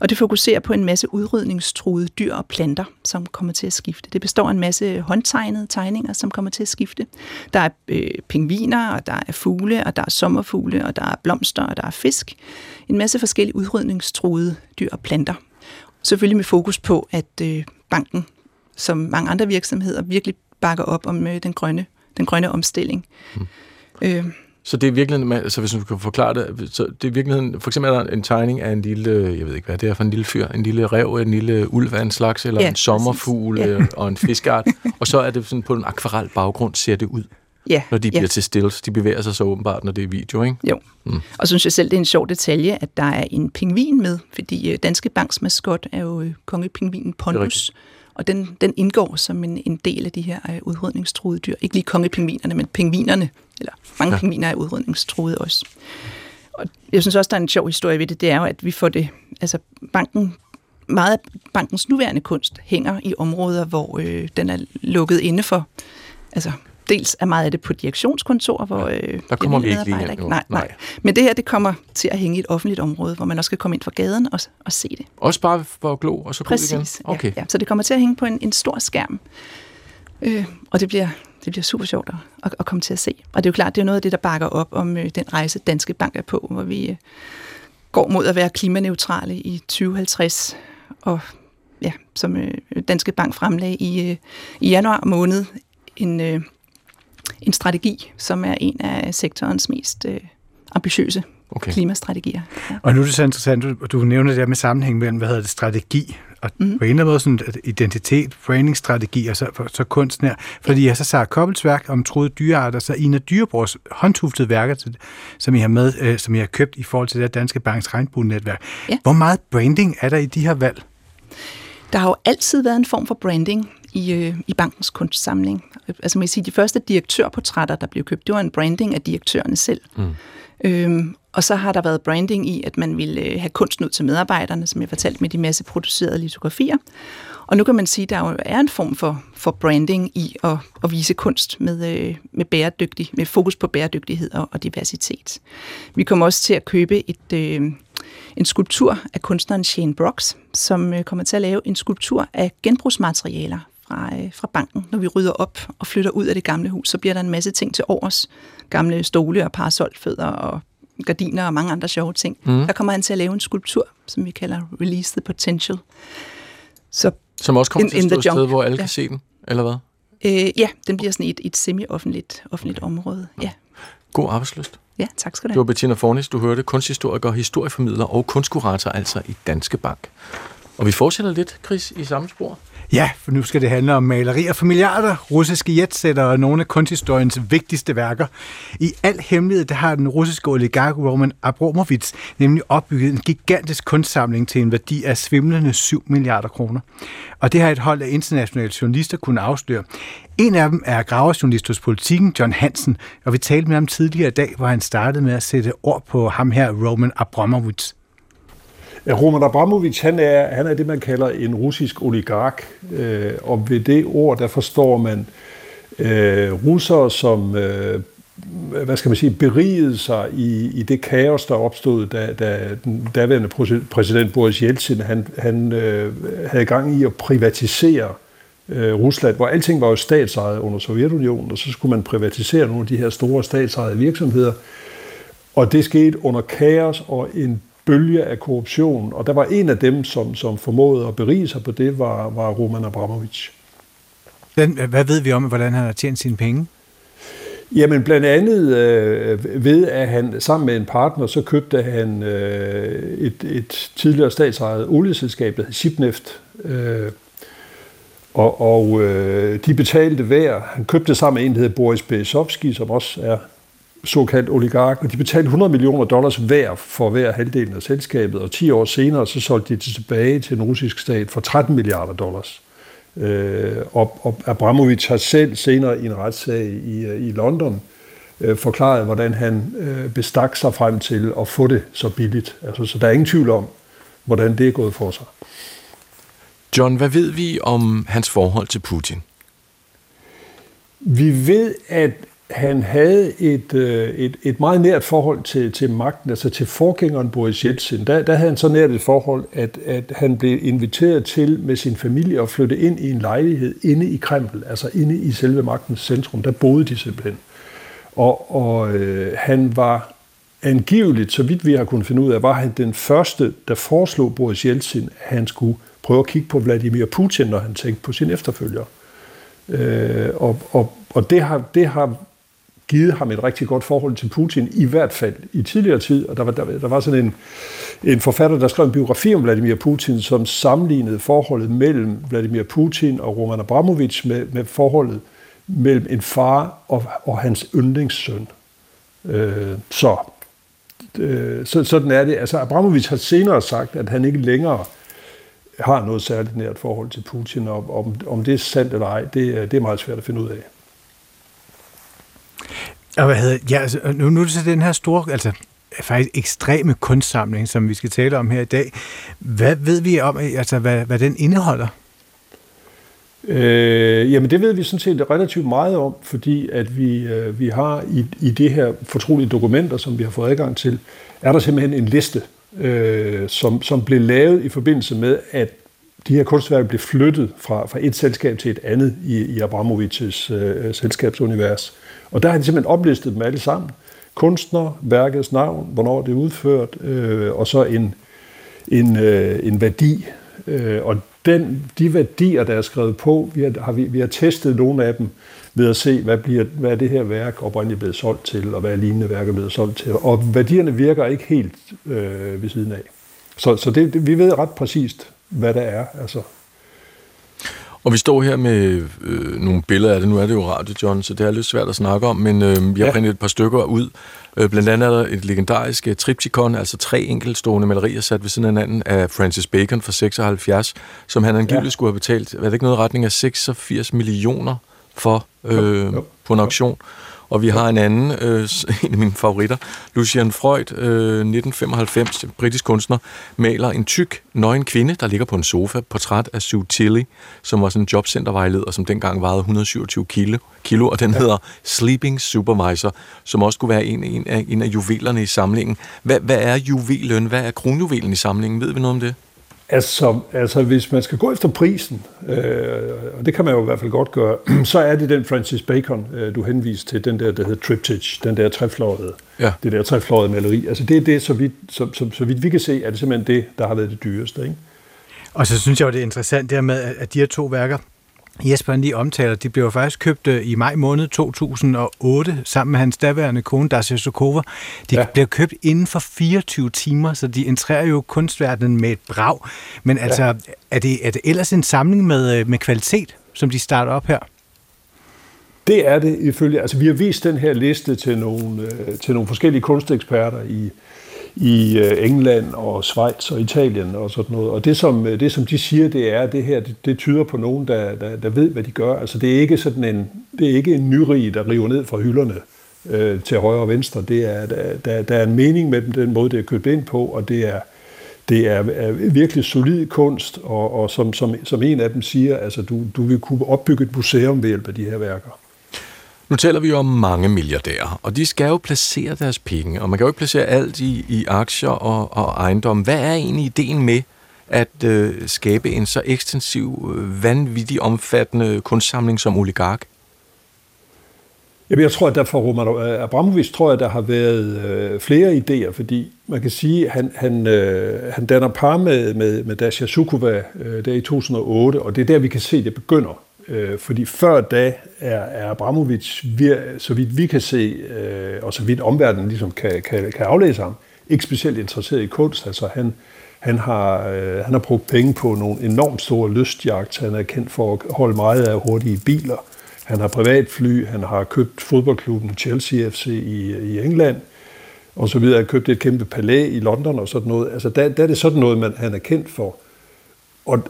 Og det fokuserer på en masse udrydningstruede dyr og planter, som kommer til at skifte. Det består af en masse håndtegnede tegninger, som kommer til at skifte. Der er pingviner, og der er fugle, og der er sommerfugle, og der er blomster, og der er fisk. En masse forskellige udrydningstruede dyr og planter. Selvfølgelig med fokus på, at banken, som mange andre virksomheder, virkelig bakker op om den grønne omstilling. Mm. Så det er virkelig, altså hvis du kan forklare det, så det er virkelig, for eksempel er der en tegning af en lille, jeg ved ikke hvad det er for en lille fyr, en lille ræv, en lille ulv af en slags, eller en sommerfugl og en fiskart, og så er det sådan på en akvarel baggrund ser det ud. Ja, når de bliver til stills. De bevæger sig så åbenbart, når det er video, ikke? Jo. Mm. Og så synes jeg selv, det er en sjov detalje, at der er en pingvin med, fordi Danske Banks maskot er jo kongepingvinen Pondus, og den indgår som en del af de her udrydningstruede dyr. Ikke lige kongepingvinerne, men pingvinerne, eller mange pingviner er udrydningstruede også. Og jeg synes også, der er en sjov historie ved det, det er jo, at vi får det, altså banken, meget af bankens nuværende kunst hænger i områder, hvor den er lukket inde for, altså... Dels er meget af det på direktionskontorer, hvor... der kommer vi ikke lige ind nu. Nej. Men det her, det kommer til at hænge i et offentligt område, hvor man også kan komme ind fra gaden og se det. Også bare for glo, og så gå igen? Præcis, okay. Ja. Så det kommer til at hænge på en stor skærm. Og det bliver super sjovt at komme til at se. Og det er jo klart, det er noget af det, der bakker op om den rejse, Danske Bank er på, hvor vi går mod at være klimaneutrale i 2050, og ja, som Danske Bank fremlagde i januar måned, en strategi, som er en af sektorens mest ambitiøse klimastrategier. Ja. Og nu er det så interessant, du nævner det der med sammenhæng mellem, strategi, og på en eller anden måde sådan identitet, brandingstrategi, og så kunsten her. Fordi jeg så Sara Koppels værk om truede dyrearter, så Ina Dyreborgs håndtuftede værker, som I har med, som I har købt i forhold til det Danske Banks regnbue-netværk. Ja. Hvor meget branding er der i de her valg? Der har jo altid været en form for branding i bankens kunstsamling. Altså man kan sige, de første direktørportrætter, der blev købt, det var en branding af direktørerne selv. Mm. Og så har der været branding i, at man ville have kunsten ud til medarbejderne, som jeg fortalte med de masse producerede litografier. Og nu kan man sige, at der jo er en form for branding i at vise kunst med fokus på bæredygtighed og diversitet. Vi kommer også til at købe en skulptur af kunstneren Shane Brox, som kommer til at lave en skulptur af genbrugsmaterialer fra banken. Når vi rydder op og flytter ud af det gamle hus, så bliver der en masse ting til overs. Gamle stole og parasolfødder og gardiner og mange andre sjove ting. Mm. Der kommer han til at lave en skulptur, som vi kalder Release the Potential. Som også kommer til at stå et sted, hvor alle kan se den, eller hvad? Ja, den bliver sådan et semi-offentligt område. Ja. God arbejdslyst. Ja, tak skal du have. Det var Bettina Fornes, du hørte, kunsthistoriker, historieformidler og kunstkurator, altså i Danske Bank. Og vi fortsætter lidt, Chris, i samme spor. Ja, for nu skal det handle om malerier for milliarder, russiske jetsættere og nogle af kunsthistoriens vigtigste værker. I al hemmelighed har den russiske oligark Roman Abramovich nemlig opbygget en gigantisk kunstsamling til en værdi af svimlende 7 milliarder kroner. Og det har et hold af internationale journalister kunnet afsløre. En af dem er gravejournalist hos Politiken, John Hansen, og vi talte med ham tidligere i dag, hvor han startede med at sætte ord på ham her, Roman Abramovich. Roman Abramovich, han er det, man kalder en russisk oligark, og ved det ord, der forstår man russere, som berigede sig i det kaos, der opstod, da den daværende præsident Boris Yeltsin, han havde gang i at privatisere Rusland, hvor alting var jo statsejet under Sovjetunionen, og så skulle man privatisere nogle af de her store statsejede virksomheder, og det skete under kaos og en bølge af korruption, og der var en af dem, som formåede at berige sig på det, var Roman Abramovich. Hvad ved vi om, hvordan han har tjent sine penge? Jamen, blandt andet ved, at han sammen med en partner, så købte han et tidligere statsejet olieselskab, der hed Sibneft, og de betalte hver. Han købte sammen med en, der hed Boris Berezovsky, som også er såkaldt oligark, og de betalte $100 million hver for hver halvdelen af selskabet, og 10 år senere, så solgte de det tilbage til den russiske stat for $13 milliarder. Og Abramovich har selv senere i en retssag i London forklaret, hvordan han bestak sig frem til at få det så billigt. Altså, så der er ingen tvivl om, hvordan det er gået for sig. John, hvad ved vi om hans forhold til Putin? Vi ved, at han havde et meget nært forhold til magten, altså til forgængeren Boris Yeltsin. Der havde han så nært et forhold, at han blev inviteret til med sin familie at flytte ind i en lejlighed inde i Kreml, altså inde i selve magtens centrum. Der boede de simpelthen. Og han var angiveligt, så vidt vi har kunnet finde ud af, var han den første, der foreslog Boris Yeltsin, at han skulle prøve at kigge på Vladimir Putin, når han tænkte på sin efterfølger. Og det har givet ham et rigtig godt forhold til Putin, i hvert fald i tidligere tid. Og der var sådan en forfatter, der skrev en biografi om Vladimir Putin, som sammenlignede forholdet mellem Vladimir Putin og Roman Abramovich med forholdet mellem en far og hans yndlingssøn. Sådan er det. Altså, Abramovich har senere sagt, at han ikke længere har noget særligt nært forhold til Putin, og om det er sandt eller ej, det er meget svært at finde ud af. Og nu er det så den her store, altså faktisk ekstreme kunstsamling, som vi skal tale om her i dag. Hvad ved vi om, altså hvad den indeholder? Jamen det ved vi sådan set relativt meget om, fordi at vi har i det her fortrolige dokumenter, som vi har fået adgang til, er der simpelthen en liste, som blev lavet i forbindelse med, at de her kunstværker blev flyttet fra et selskab til et andet i Abramovichs selskabsunivers. Og der har de simpelthen oplistet dem alle sammen. Kunstner, værkets navn, hvornår det er udført, og så en værdi. Og de værdier, der er skrevet på, vi har testet nogle af dem ved at se, hvad er det her værk oprindeligt blevet solgt til, og hvad er lignende værker blevet solgt til. Og værdierne virker ikke helt ved siden af. Så det, vi ved ret præcist, hvad der er. Altså. Og vi står her med nogle billeder af det. Nu er det jo radio, John, så det er lidt svært at snakke om, men vi har printet et par stykker ud. Blandt andet er der et legendarisk triptykon, altså 3 enkeltstående malerier sat ved siden af hinanden af Francis Bacon fra 76, som han angiveligt skulle have betalt, var det ikke noget retning af 86 millioner for på en auktion. Og vi har en anden, en af mine favoritter, Lucian Freud, 1995, britisk kunstner, maler en tyk, nøgen kvinde, der ligger på en sofa, portræt af Sue Tilley, som var sådan en jobcentervejleder, som dengang vejede 127 kilo, og den hedder Sleeping Supervisor, som også kunne være en af juvelerne i samlingen. Hvad er juvelen? Hvad er kronjuvelen i samlingen? Ved vi noget om det? Altså, hvis man skal gå efter prisen, og det kan man jo i hvert fald godt gøre, så er det den Francis Bacon, du henviste til, den der hedder Triptych, den der trefløjede, det der trefløjede maleri. Altså det er det, så vidt vi kan se, er det simpelthen det, der har været det dyreste, ikke? Og så synes jeg jo, det er interessant der med, at de her to værker, Jesper lige omtaler, de blev faktisk købt i maj måned 2008 sammen med hans daværende kone, Dasha Zhukova. De blev købt inden for 24 timer, så de entrerer jo kunstverdenen med et brag. Men altså, er det ellers en samling med kvalitet, som de starter op her? Det er det ifølge. Altså, vi har vist den her liste til nogle forskellige kunsteksperter i England og Schweiz og Italien og sådan noget. Og det som de siger, det er, at det her, det tyder på nogen, der ved, hvad de gør. Altså, det er ikke en nyrig, der river ned fra hylderne til højre og venstre. Det er, der er en mening med den måde, det er købt ind på, og det er virkelig solid kunst, og som en af dem siger, altså, du vil kunne opbygge et museum ved hjælp af de her værker. Nu taler vi jo om mange milliardærer, og de skal jo placere deres penge, og man kan jo ikke placere alt i aktier og ejendom. Hvad er egentlig ideen med at skabe en så ekstensiv, vanvittig, omfattende kunstsamling som oligark? Jamen, jeg tror, at der for Roman Abramovich, der har været flere idéer, fordi man kan sige, at han danner par med Dasha Zhukova der i 2008, og det er der, vi kan se, at det begynder. Fordi før da er Abramovich, så vidt vi kan se, og så vidt omverdenen ligesom kan aflæse ham, ikke specielt interesseret i kunst. Altså, han har brugt penge på nogle enormt store lystjagt. Han er kendt for at holde meget af hurtige biler. Han har privatfly. Han har købt fodboldklubben Chelsea FC i England, og så videre. Han har købt et kæmpe palæ i London og sådan noget. Altså, der er det sådan noget, han er kendt for.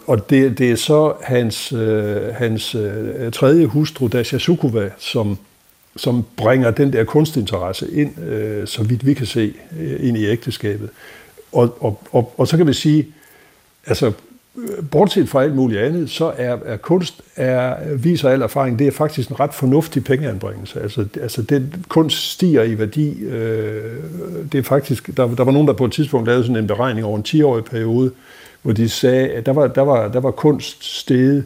Og det er så hans tredje hustru, Dasha Zhukova, som bringer den der kunstinteresse ind, så vidt vi kan se, ind i ægteskabet. Og så kan vi sige, altså, bortset fra alt muligt andet, så er kunst, viser al erfaring, det er faktisk en ret fornuftig pengeanbringelse. Altså den kunst stiger i værdi. Det er faktisk, der var nogen, der på et tidspunkt lavede sådan en beregning over en 10-årig periode, hvor de sagde, at der var kunst steget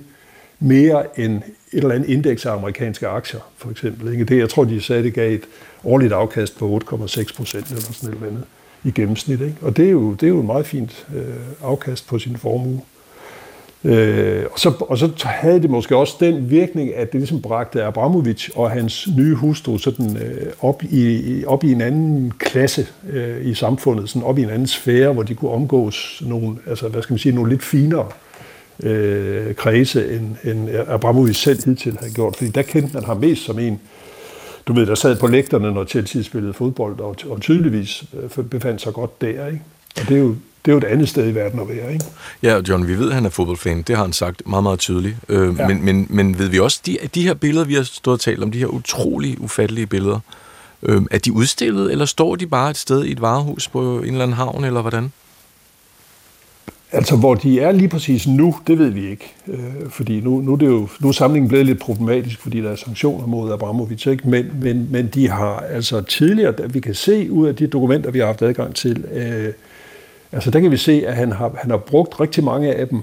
mere end et eller andet indeks af amerikanske aktier, for eksempel. Jeg tror, de sagde, det gav et årligt afkast på 8,6% eller sådan et eller andet i gennemsnit. Ikke? Og det er jo et meget fint afkast på sin formue. Og så havde det måske også den virkning, at det ligesom bragte Abramovich og hans nye hustru sådan, op i en anden klasse i samfundet, sådan op i en anden sfære, hvor de kunne omgås nogle, altså, hvad skal man sige, nogle lidt finere kredse, end Abramovich selv hidtil havde gjort. Fordi der kendte man ham mest som en, du ved, der sad på lægterne, når Chelsea spillede fodbold, og tydeligvis befandt sig godt der, ikke? Og det er jo et andet sted i verden at være, ikke? Ja, John, vi ved, at han er fodboldfan. Det har han sagt meget, meget tydeligt. Ja. Men ved vi også, de her billeder, vi har stået og talt om, de her utrolige, ufattelige billeder, er de udstillet, eller står de bare et sted i et varehus på en eller anden havn, eller hvordan? Altså, hvor de er lige præcis nu, det ved vi ikke. Fordi nu er samlingen blevet lidt problematisk, fordi der er sanktioner mod Abramovich, ikke? Men de har altså tidligere, vi kan se ud af de dokumenter, vi har haft adgang til, altså, der kan vi se, at han har brugt rigtig mange af dem,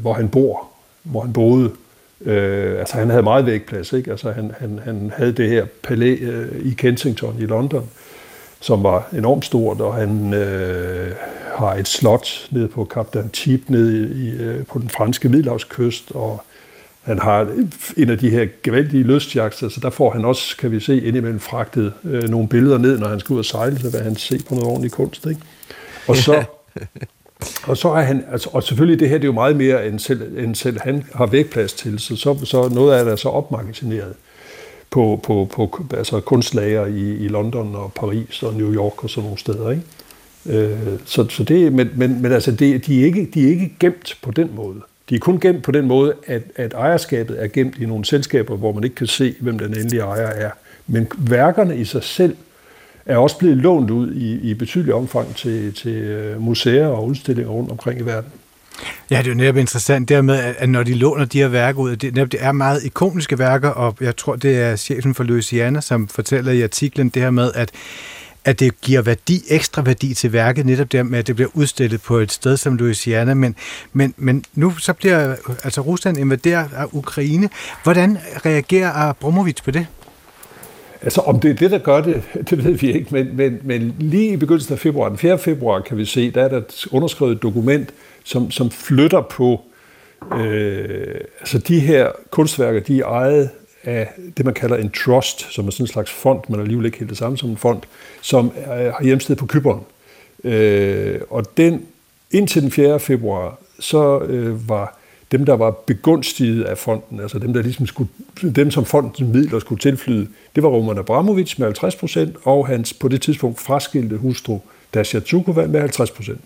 hvor han boede. Altså, han havde meget vægplads, ikke? Altså, han havde det her palæ i Kensington i London, som var enormt stort, og han har et slot nede på Kap Dantique, på den franske middelhavskyst, og han har en af de her gevaldige lystjagter, så der får han også, kan vi se, indimellem fragtet nogle billeder ned, når han skal ud og sejle, så vil han se på noget ordentlig kunst, ikke? Og så er han, altså, og selvfølgelig det her, det er jo meget mere, end selv han har vægplads til, så noget af det er så opmagasineret på altså kunstlager i London og Paris og New York og sådan nogle steder, ikke? Så det, men altså, de er ikke gemt på den måde. De er kun gemt på den måde, at ejerskabet er gemt i nogle selskaber, hvor man ikke kan se, hvem den endelige ejer er. Men værkerne i sig selv er også blevet lånt ud i betydelig omfang til museer og udstillinger rundt omkring i verden. Ja, det er jo netop interessant dermed, at når de låner de her værker ud, det er meget ikoniske værker, og jeg tror, det er chefen for Louisiana, som fortæller i artiklen det her med, at det giver værdi, ekstra værdi til værket, netop der med, at det bliver udstillet på et sted som Louisiana, men nu så bliver altså Rusland invaderet af Ukraine. Hvordan reagerer Abramovich på det? Altså, om det er det, der gør det, det ved vi ikke, men lige i begyndelsen af februar, den 4. februar, kan vi se, der er der underskrevet et dokument, som flytter på Så de her kunstværker, de er ejet af det, man kalder en trust, som er sådan en slags fond, men alligevel ikke helt det samme som en fond, som har hjemsted på Cypern. Og den, indtil den 4. februar, så var dem, der var begunstiget af fonden, altså dem, der ligesom skulle, dem som fondens midler skulle tilflyde, det var Roman Abramovich med 50%, og hans på det tidspunkt fraskilte hustru, Dasha Zhukova, med 50%.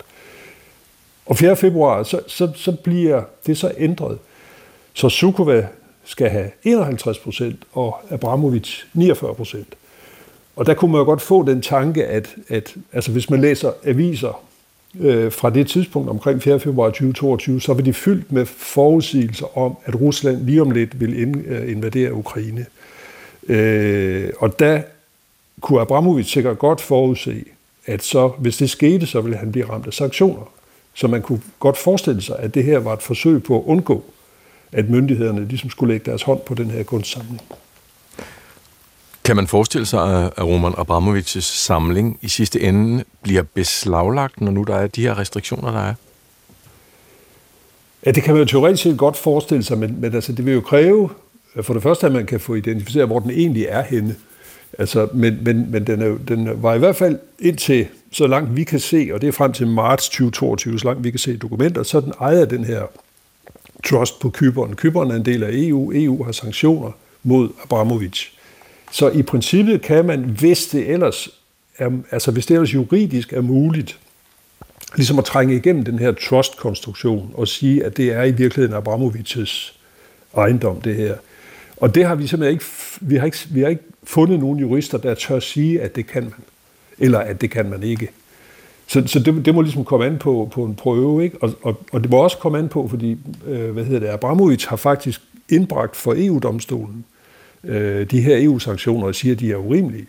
Og 4. februar, så bliver det så ændret. Så Zhukova skal have 51%, og Abramovich 49%. Og der kunne man jo godt få den tanke, at altså hvis man læser aviser fra det tidspunkt omkring 4. februar 2022, så var de fyldt med forudsigelser om, at Rusland lige om lidt ville invadere Ukraine. Og der kunne Abramovich sikkert godt forudse, at så, hvis det skete, så ville han blive ramt af sanktioner. Så man kunne godt forestille sig, at det her var et forsøg på at undgå, at myndighederne ligesom skulle lægge deres hånd på den her kunstsamling. Kan man forestille sig, at Roman Abramovichs samling i sidste ende bliver beslaglagt, når nu der er de her restriktioner, der er? Ja, det kan man jo teoretisk set godt forestille sig, men altså, det vil jo kræve, for det første, at man kan få identificeret, hvor den egentlig er henne. Altså, men den var i hvert fald indtil, så langt vi kan se, og det er frem til marts 2022, så langt vi kan se dokumenter, så den ejer den her trust på Cypern. Cypern er en del af EU. EU har sanktioner mod Abramovich. Så i princippet kan man, hvis det ellers juridisk er muligt, ligesom at trænge igennem den her trust-konstruktion og sige, at det er i virkeligheden Abramovichs ejendom, det her. Og det har vi simpelthen ikke, vi har ikke fundet nogen jurister, der tør sige, at det kan man, eller at det kan man ikke. Så det må ligesom komme an på en prøve, ikke? Og det må også komme an på, fordi Abramovich har faktisk indbragt for EU-domstolen de her EU-sanktioner og siger, at de er urimelige.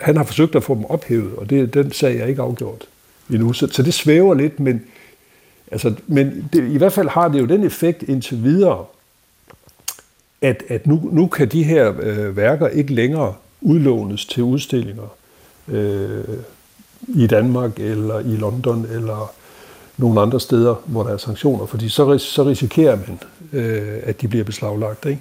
Han har forsøgt at få dem ophævet, og den sag er ikke afgjort endnu. Så det svæver lidt, men det, i hvert fald har det jo den effekt indtil videre, at nu kan de her værker ikke længere udlånes til udstillinger i Danmark eller i London eller nogle andre steder, hvor der er sanktioner, fordi så risikerer man, at de bliver beslaglagt, ikke?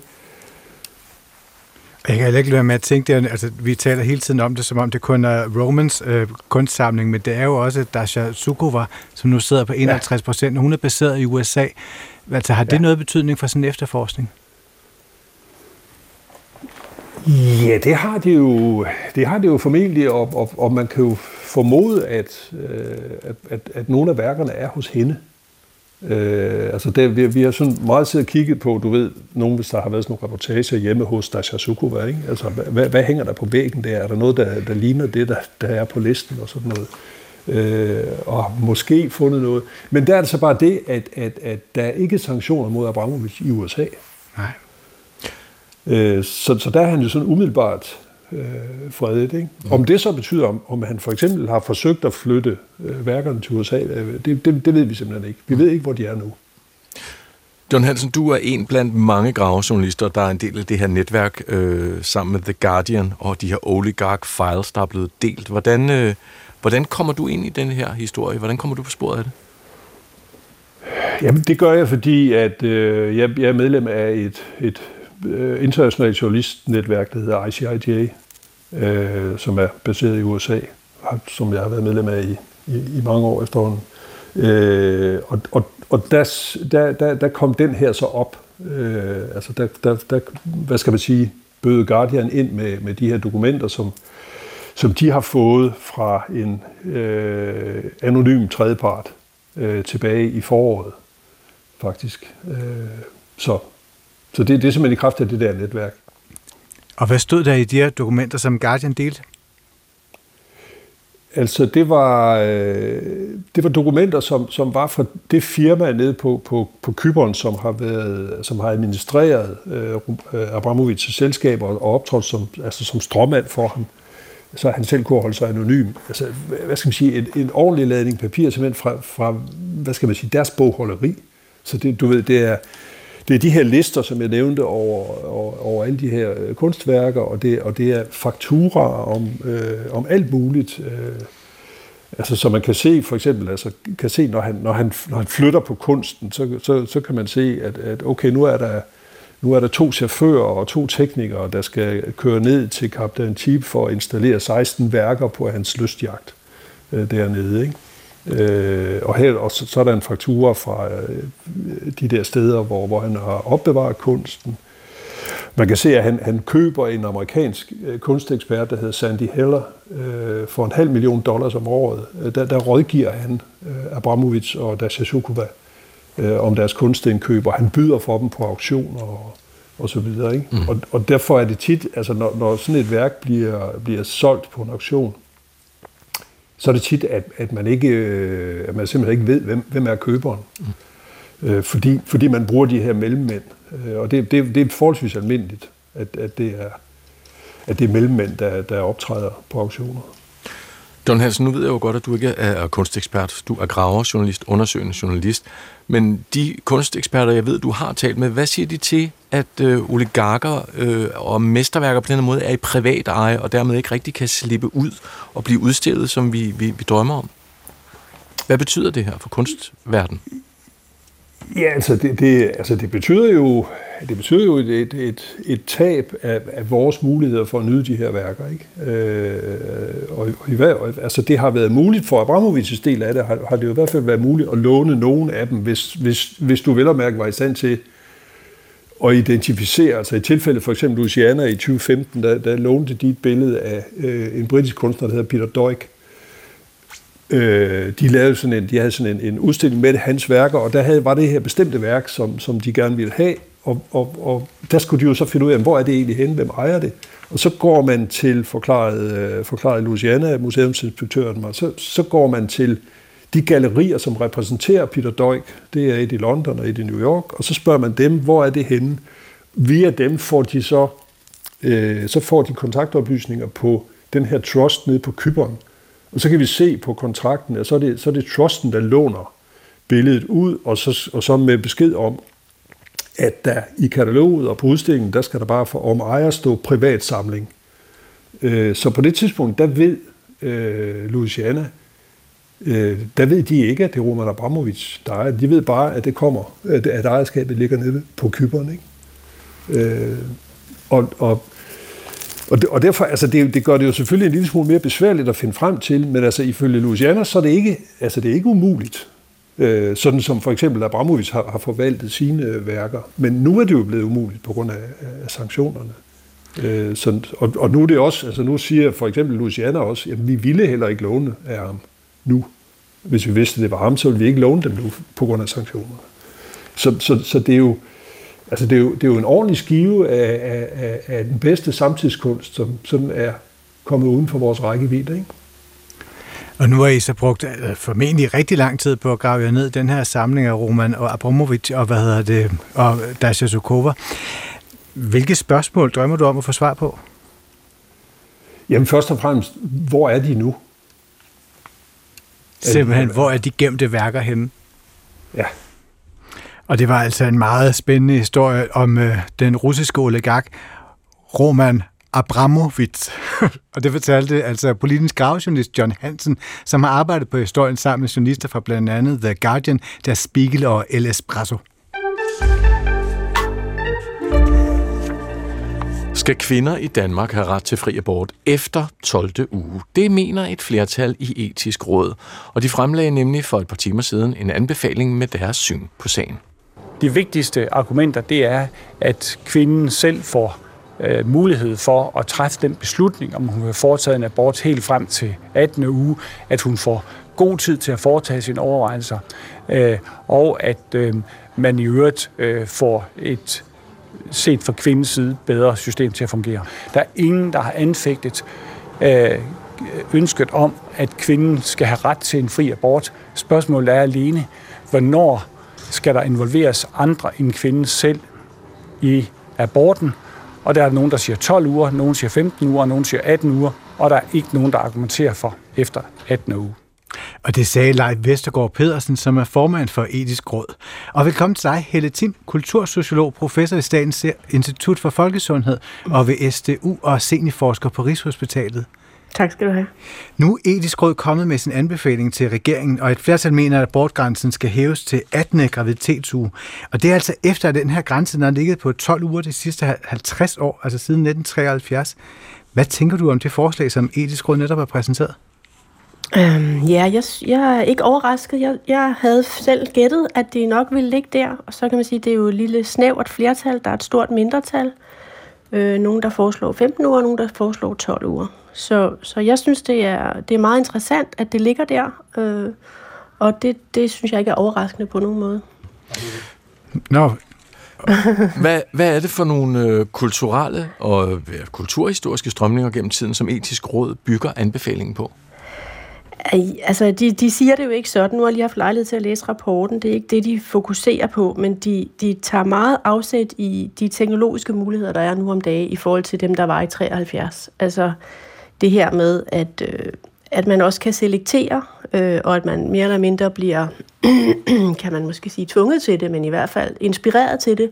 Jeg kan heller ikke lade være med at tænke det, altså vi taler hele tiden om det, som om det kun er Romans kunstsamling, men det er jo også Dasha Zhukova, som nu sidder på 51%, hun er baseret i USA. Altså har det noget betydning for sådan en efterforskning? Ja, det har det jo formentlig, og man kan jo formode, at nogle af værkerne er hos hende. Altså vi har sådan meget siddet og kigget på, du ved, nogen, hvis der har været sådan nogle reportager hjemme hos Dasha Zhukova, ikke? Altså, hvad hænger der på væggen der? Er der noget, der ligner det, der er på listen og sådan noget? Og måske fundet noget. Men der er det så bare det, at der er ikke sanktioner mod Abramovich i USA. Nej. Så der er han jo sådan umiddelbart fredet, ikke? Om det så betyder, om han for eksempel har forsøgt at flytte værkerne til USA, det ved vi simpelthen ikke. Vi ved ikke, hvor de er nu. John Hansen, du er en blandt mange gravejournalister, der er en del af det her netværk sammen med The Guardian og de her oligark-files, der er blevet delt. Hvordan kommer du ind i den her historie? Hvordan kommer du på sporet af det? Jamen, det gør jeg, fordi at, jeg er medlem af et internationalt journalistnetværk, der hedder ICIJ, som er baseret i USA, som jeg har været medlem af i mange år efterhånden. Og der kom den her så op. Altså der, hvad skal man sige, bød Guardian ind med de her dokumenter, som de har fået fra en anonym tredjepart tilbage i foråret, faktisk. Så det er simpelthen i kraft af det der netværk. Og hvad stod der i de her dokumenter, som Guardian delte? Altså, det var dokumenter, som var fra det firma nede på Cypern, som har administreret Abramovichs selskaber og optrådt som stråmand for ham, så han selv kunne holde sig anonym. Altså, hvad skal man sige, en ordentlig ladning papir, simpelthen fra hvad skal man sige, deres bogholderi. Så det, du ved, det er de her lister, som jeg nævnte over alle de her kunstværker, og det er fakturaer om alt muligt. Altså, så man kan se for eksempel, altså, kan se, når han flytter på kunsten, så kan man se, at okay, nu er der 2 chauffører og 2 teknikere, der skal køre ned til Kaptajn Chip for at installere 16 værker på hans lystjagt dernede, ikke? Og her også, så er der en fraktur fra de der steder, hvor han har opbevaret kunsten. Man kan se, at han køber en amerikansk kunstekspert, der hedder Sandy Heller, for $500.000 om året. Der rådgiver han Abramovich og Dasha Zhukova om deres kunstindkøb, og han byder for dem på auktioner og så videre. Ikke? Mm. Og derfor er det tit, altså når sådan et værk bliver solgt på en auktion, så er det tit, at man simpelthen ikke ved, hvem er køberen. Mm. Fordi man bruger de her mellemmænd. Og det er forholdsvis almindeligt, at det er mellemmænd, der optræder på auktioner. John Hansen, nu ved jeg jo godt, at du ikke er kunstekspert. Du er graver, journalist, undersøgende journalist. Men de kunsteksperter, jeg ved, du har talt med, hvad siger de til, at oligarker og mesterværker på den måde er i privat eje, og dermed ikke rigtig kan slippe ud og blive udstillet, som vi drømmer om? Hvad betyder det her for kunstverdenen? Ja, altså det betyder jo et tab af vores muligheder for at nyde de her værker, ikke? Altså det har været muligt for Abramovichs del af det, har det jo i hvert fald været muligt at låne nogen af dem, hvis du vel og mærke var i stand til at identificere. Altså i tilfælde for eksempel Louisiana i 2015, der lånte de et billede af en britisk kunstner, der hedder Peter Doig. De havde sådan en udstilling med hans værker, og der var det her bestemte værk, som de gerne ville have, og der skulle de jo så finde ud af, hvor er det egentlig henne, hvem ejer det? Og så går man til, forklarede Louisiana, museumsinspektøren mig, så går man til de gallerier, som repræsenterer Peter Doig, det er et i London og et i New York, og så spørger man dem, hvor er det henne? Via dem får de så får de kontaktoplysninger på den her trust nede på Cypern. Og så kan vi se på kontrakten, at så er det trusten, der låner billedet ud, og så med besked om, at der i kataloget og på udstillingen, der skal der bare for om ejer stå privat samling. Så på det tidspunkt, der ved Louisiana, der ved de ikke, at det er Roman Abramovich, der ejer. De ved bare, at det kommer, at ejerskabet ligger nede på Cypern, ikke? Og derfor, altså det gør det jo selvfølgelig en lille smule mere besværligt at finde frem til, men altså ifølge Louisiana, så er det ikke, altså det er ikke umuligt, sådan som for eksempel Abramovich har forvaltet sine værker. Men nu er det jo blevet umuligt på grund af sanktionerne. Og nu er det også, altså nu siger for eksempel Louisiana også, at vi ville heller ikke låne af ham nu. Hvis vi vidste, det var ham, så ville vi ikke låne dem nu på grund af sanktionerne. Så det er jo... Altså det er jo en ordentlig skive af den bedste samtidskunst, som er kommet uden for vores rækkevidde, ikke? Og nu har I så brugt formentlig rigtig lang tid på at grave jer ned i den her samling af Roman og Abramovich og og Dasha Zhukova. Hvilke spørgsmål drømmer du om at få svar på? Jamen først og fremmest, hvor er de nu? Simpelthen, hvor er de gemte værker henne? Ja. Og det var altså en meget spændende historie om den russiske oligark Roman Abramovich. Og det fortalte altså politisk gravejournalist John Hansen, som har arbejdet på historien sammen med journalister fra blandt andet The Guardian, Der Spiegel og El Espresso. Skal kvinder i Danmark have ret til fri abort efter 12. uge? Det mener et flertal i Etisk Råd, og de fremlagde nemlig for et par timer siden en anbefaling med deres syn på sagen. De vigtigste argumenter, det er, at kvinden selv får mulighed for at træffe den beslutning, om hun vil foretage en abort helt frem til 18. uge, at hun får god tid til at foretage sine overvejelser, og at man i øvrigt får et set fra kvindens side bedre system til at fungere. Der er ingen, der har anfægtet ønsket om, at kvinden skal have ret til en fri abort. Spørgsmålet er alene, hvornår skal der involveres andre end kvinden selv i aborten? Og der er nogen, der siger 12 uger, nogen siger 15 uger, nogen siger 18 uger, og der er ikke nogen, der argumenterer for efter 18. uge. Og det sagde Leif Vestergaard Pedersen, som er formand for Etisk Råd. Og velkommen til dig, Helene Timm, kultursociolog, professor i Statens Institut for Folkesundhed og ved SDU og seniorforsker på Rigshospitalet. Tak skal du have. Nu er Etisk Råd kommet med sin anbefaling til regeringen, og et flertal mener, at abortgrænsen skal hæves til 18. graviditetsuge. Og det er altså efter, at den her grænse har ligget på 12 uger de sidste 50 år, altså siden 1973. Hvad tænker du om det forslag, som Etisk Råd netop har præsenteret? Jeg er ikke overrasket. Jeg havde selv gættet, at det nok ville ligge der. Og så kan man sige, at det er jo et lille snævert flertal. Der er et stort mindretal. Nogen, der foreslår 15 uger, og nogen, der foreslår 12 uger. Så jeg synes, det er meget interessant, at det ligger der. Og det synes jeg ikke er overraskende på nogen måde. Nå. Hvad er det for nogle kulturelle og kulturhistoriske strømninger gennem tiden, som Etisk Råd bygger anbefalingen på? Altså, de siger det jo ikke sådan. Nu har jeg lige haft lejlighed til at læse rapporten. Det er ikke det, de fokuserer på, men de tager meget afsæt i de teknologiske muligheder, der er nu om dage, i forhold til dem, der var i 73. Altså, det her med, at man også kan selektere, og at man mere eller mindre bliver, kan man måske sige, tvunget til det, men i hvert fald inspireret til det,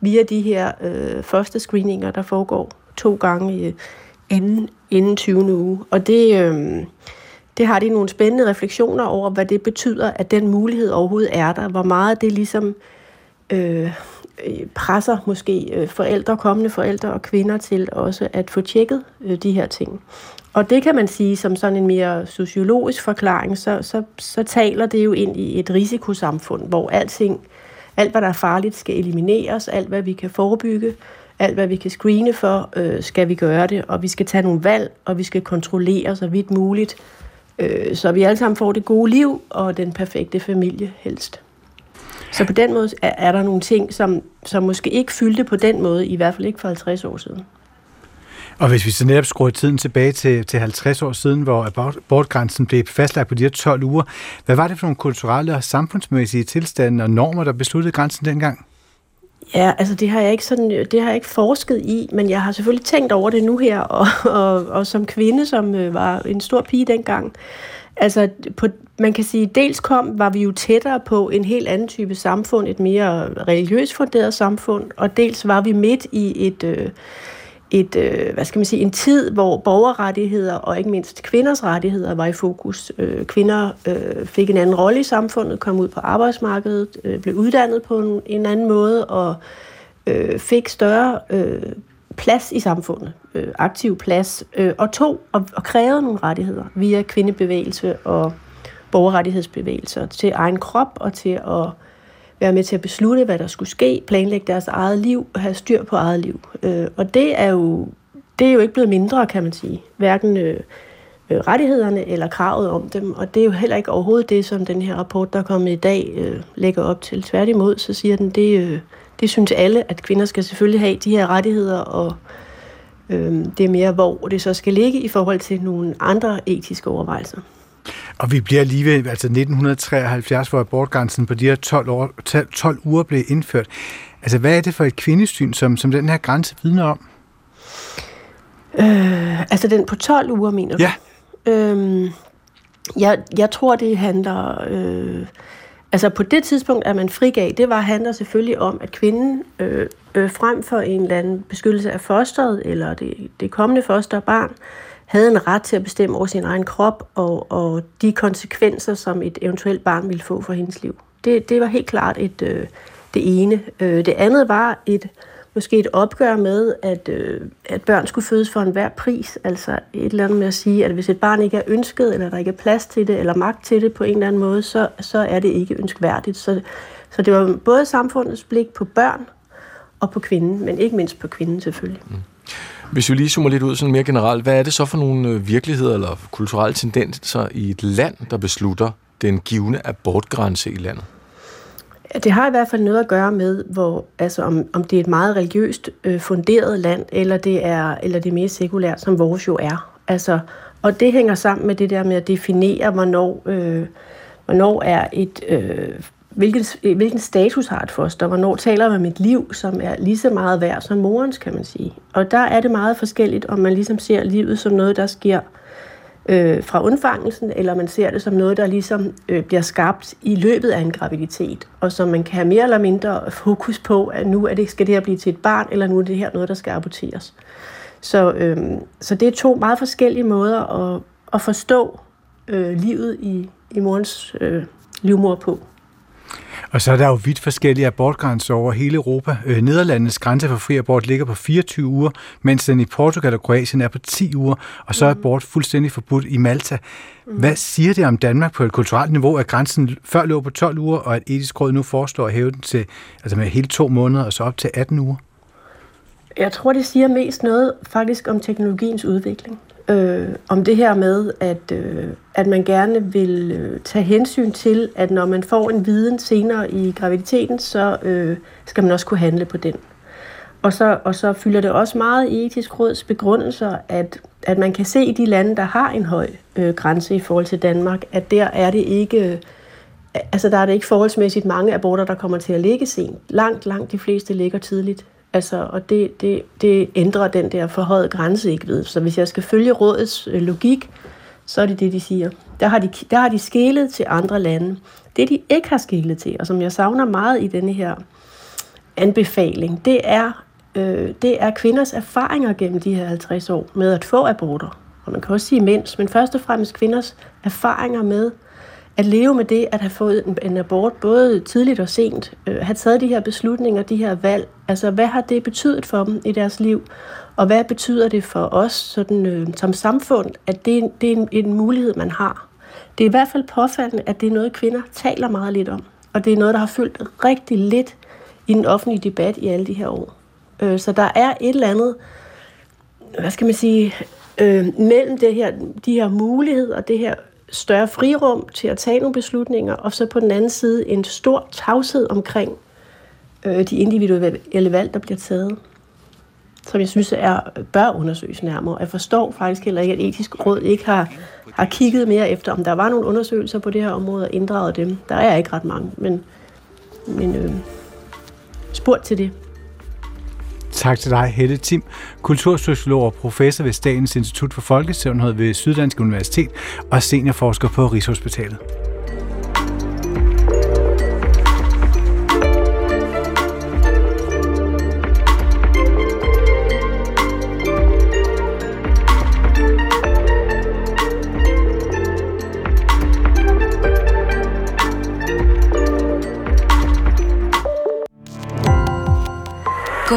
via de her første screeninger, der foregår 2 gange inden 20. uge. Og det har de nogle spændende refleksioner over, hvad det betyder, at den mulighed overhovedet er der. Hvor meget det ligesom presser måske forældre, kommende forældre og kvinder til også at få tjekket de her ting. Og det kan man sige som sådan en mere sociologisk forklaring, så taler det jo ind i et risikosamfund, hvor alt hvad der er farligt skal elimineres, alt hvad vi kan forebygge, alt hvad vi kan screene for, skal vi gøre det, og vi skal tage nogle valg, og vi skal kontrollere så vidt muligt, så vi alle sammen får det gode liv og den perfekte familie helst. Så på den måde er der nogle ting, som måske ikke fyldte på den måde, i hvert fald ikke for 50 år siden. Og hvis vi så netop skruer tiden tilbage til 50 år siden, hvor abortgrænsen blev fastlagt på de her 12 uger, hvad var det for nogle kulturelle og samfundsmæssige tilstande og normer, der besluttede grænsen dengang? Ja, altså det har jeg ikke forsket i, men jeg har selvfølgelig tænkt over det nu her, og som kvinde, som var en stor pige dengang. Altså, man kan sige, dels var vi jo tættere på en helt anden type samfund, et mere religiøst funderet samfund, og dels var vi midt i en tid, hvor borgerrettigheder og ikke mindst kvinders rettigheder var i fokus. Kvinder fik en anden rolle i samfundet, kom ud på arbejdsmarkedet, blev uddannet på en anden måde og fik større plads i samfundet, aktiv plads, og krævede nogle rettigheder via kvindebevægelse og borgerrettighedsbevægelser til egen krop og til at være med til at beslutte, hvad der skulle ske, planlægge deres eget liv, have styr på eget liv. Og det er jo ikke blevet mindre, kan man sige. Hverken rettighederne eller kravet om dem. Og det er jo heller ikke overhovedet det, som den her rapport, der er kommet i dag, lægger op til. Tværtimod, så siger den, det synes alle, at kvinder skal selvfølgelig have de her rettigheder, og det er mere, hvor det så skal ligge i forhold til nogle andre etiske overvejelser. Og vi bliver lige ved, altså 1973, hvor abortgrænsen på de her 12 uger blev indført. Altså, hvad er det for et kvindesyn, som den her grænse vidner om? Altså den på 12 uger, mener du? Ja. Jeg tror, det handler... altså på det tidspunkt, at man frigav, handler selvfølgelig om, at kvinden frem for en eller anden beskyttelse af fosteret, eller det kommende foster og barn, havde en ret til at bestemme over sin egen krop og de konsekvenser, som et eventuelt barn ville få for hendes liv. Det var helt klart det ene. Det andet var måske et opgør med, at børn skulle fødes for enhver pris. Altså et eller andet med at sige, at hvis et barn ikke er ønsket, eller der ikke er plads til det, eller magt til det på en eller anden måde, så er det ikke ønskværdigt. Så det var både samfundets blik på børn og på kvinden, men ikke mindst på kvinden selvfølgelig. Mm. Hvis vi lige zoomer lidt ud sådan mere generelt, hvad er det så for nogle virkeligheder eller kulturelle tendenser i et land, der beslutter den givne abortgrænse i landet? Det har i hvert fald noget at gøre med, om det er et meget religiøst funderet land, eller det er mere sekulært, som vores jo er. Altså, og det hænger sammen med det der med at definere, hvornår er et... Hvilken status har et foster? Hvornår taler man om et liv, som er lige så meget værd som morens, kan man sige. Og der er det meget forskelligt, om man ligesom ser livet som noget, der sker fra undfangelsen, eller man ser det som noget, der ligesom bliver skabt i løbet af en graviditet, og som man kan have mere eller mindre fokus på, at nu skal det her blive til et barn, eller nu er det her noget, der skal aborteres. Så det er to meget forskellige måder at forstå livet i morens livmor på. Og så er der jo vidt forskellige abortgrænser over hele Europa. Nederlandenes grænse for fri abort ligger på 24 uger, mens den i Portugal og Kroatien er på 10 uger, og så er abort fuldstændig forbudt i Malta. Hvad siger det om Danmark på et kulturelt niveau, at grænsen før lå på 12 uger, og at Etisk Råd nu foreslår at hæve den til, altså med hele 2 måneder og så op til 18 uger? Jeg tror, det siger mest noget faktisk om teknologiens udvikling. Om det her med, at man gerne vil tage hensyn til, at når man får en viden senere i graviditeten, så skal man også kunne handle på den. Og så fylder det også meget i Etisk Råds begrundelser, at man kan se i de lande, der har en høj grænse i forhold til Danmark, at der er det ikke... Altså der er det ikke forholdsmæssigt mange aborter, der kommer til at ligge sent. Langt de fleste ligger tidligt. Altså, og det ændrer den der forhøjede grænse ikke ved. Så hvis jeg skal følge rådets logik, så er det det, de siger. Der har de skelet til andre lande. Det, de ikke har skelet til, og som jeg savner meget i denne her anbefaling, det er kvinders erfaringer gennem de her 50 år med at få aborter. Og man kan også sige mænds, men først og fremmest kvinders erfaringer med at leve med det, at have fået en abort, både tidligt og sent, have taget de her beslutninger, de her valg, altså hvad har det betydet for dem i deres liv, og hvad betyder det for os sådan, som samfund, at det er en mulighed, man har. Det er i hvert fald påfaldende, at det er noget, kvinder taler meget lidt om, og det er noget, der har fyldt rigtig lidt i den offentlige debat i alle de her år. Så der er et eller andet, hvad skal man sige, mellem de her muligheder og det her større frirum til at tage nogle beslutninger, og så på den anden side en stor tavshed omkring de individuelle valg, der bliver taget, som jeg synes bør undersøges nærmere. Jeg forstår faktisk heller ikke, at Etisk Råd ikke har kigget mere efter, om der var nogle undersøgelser på det her område og inddraget dem. Der er ikke ret mange, men spurgt til det. Tak til dig, Helene Timm, kultursociolog og professor ved Statens Institut for Folkesundhed ved Syddansk Universitet og seniorforsker på Rigshospitalet. Gå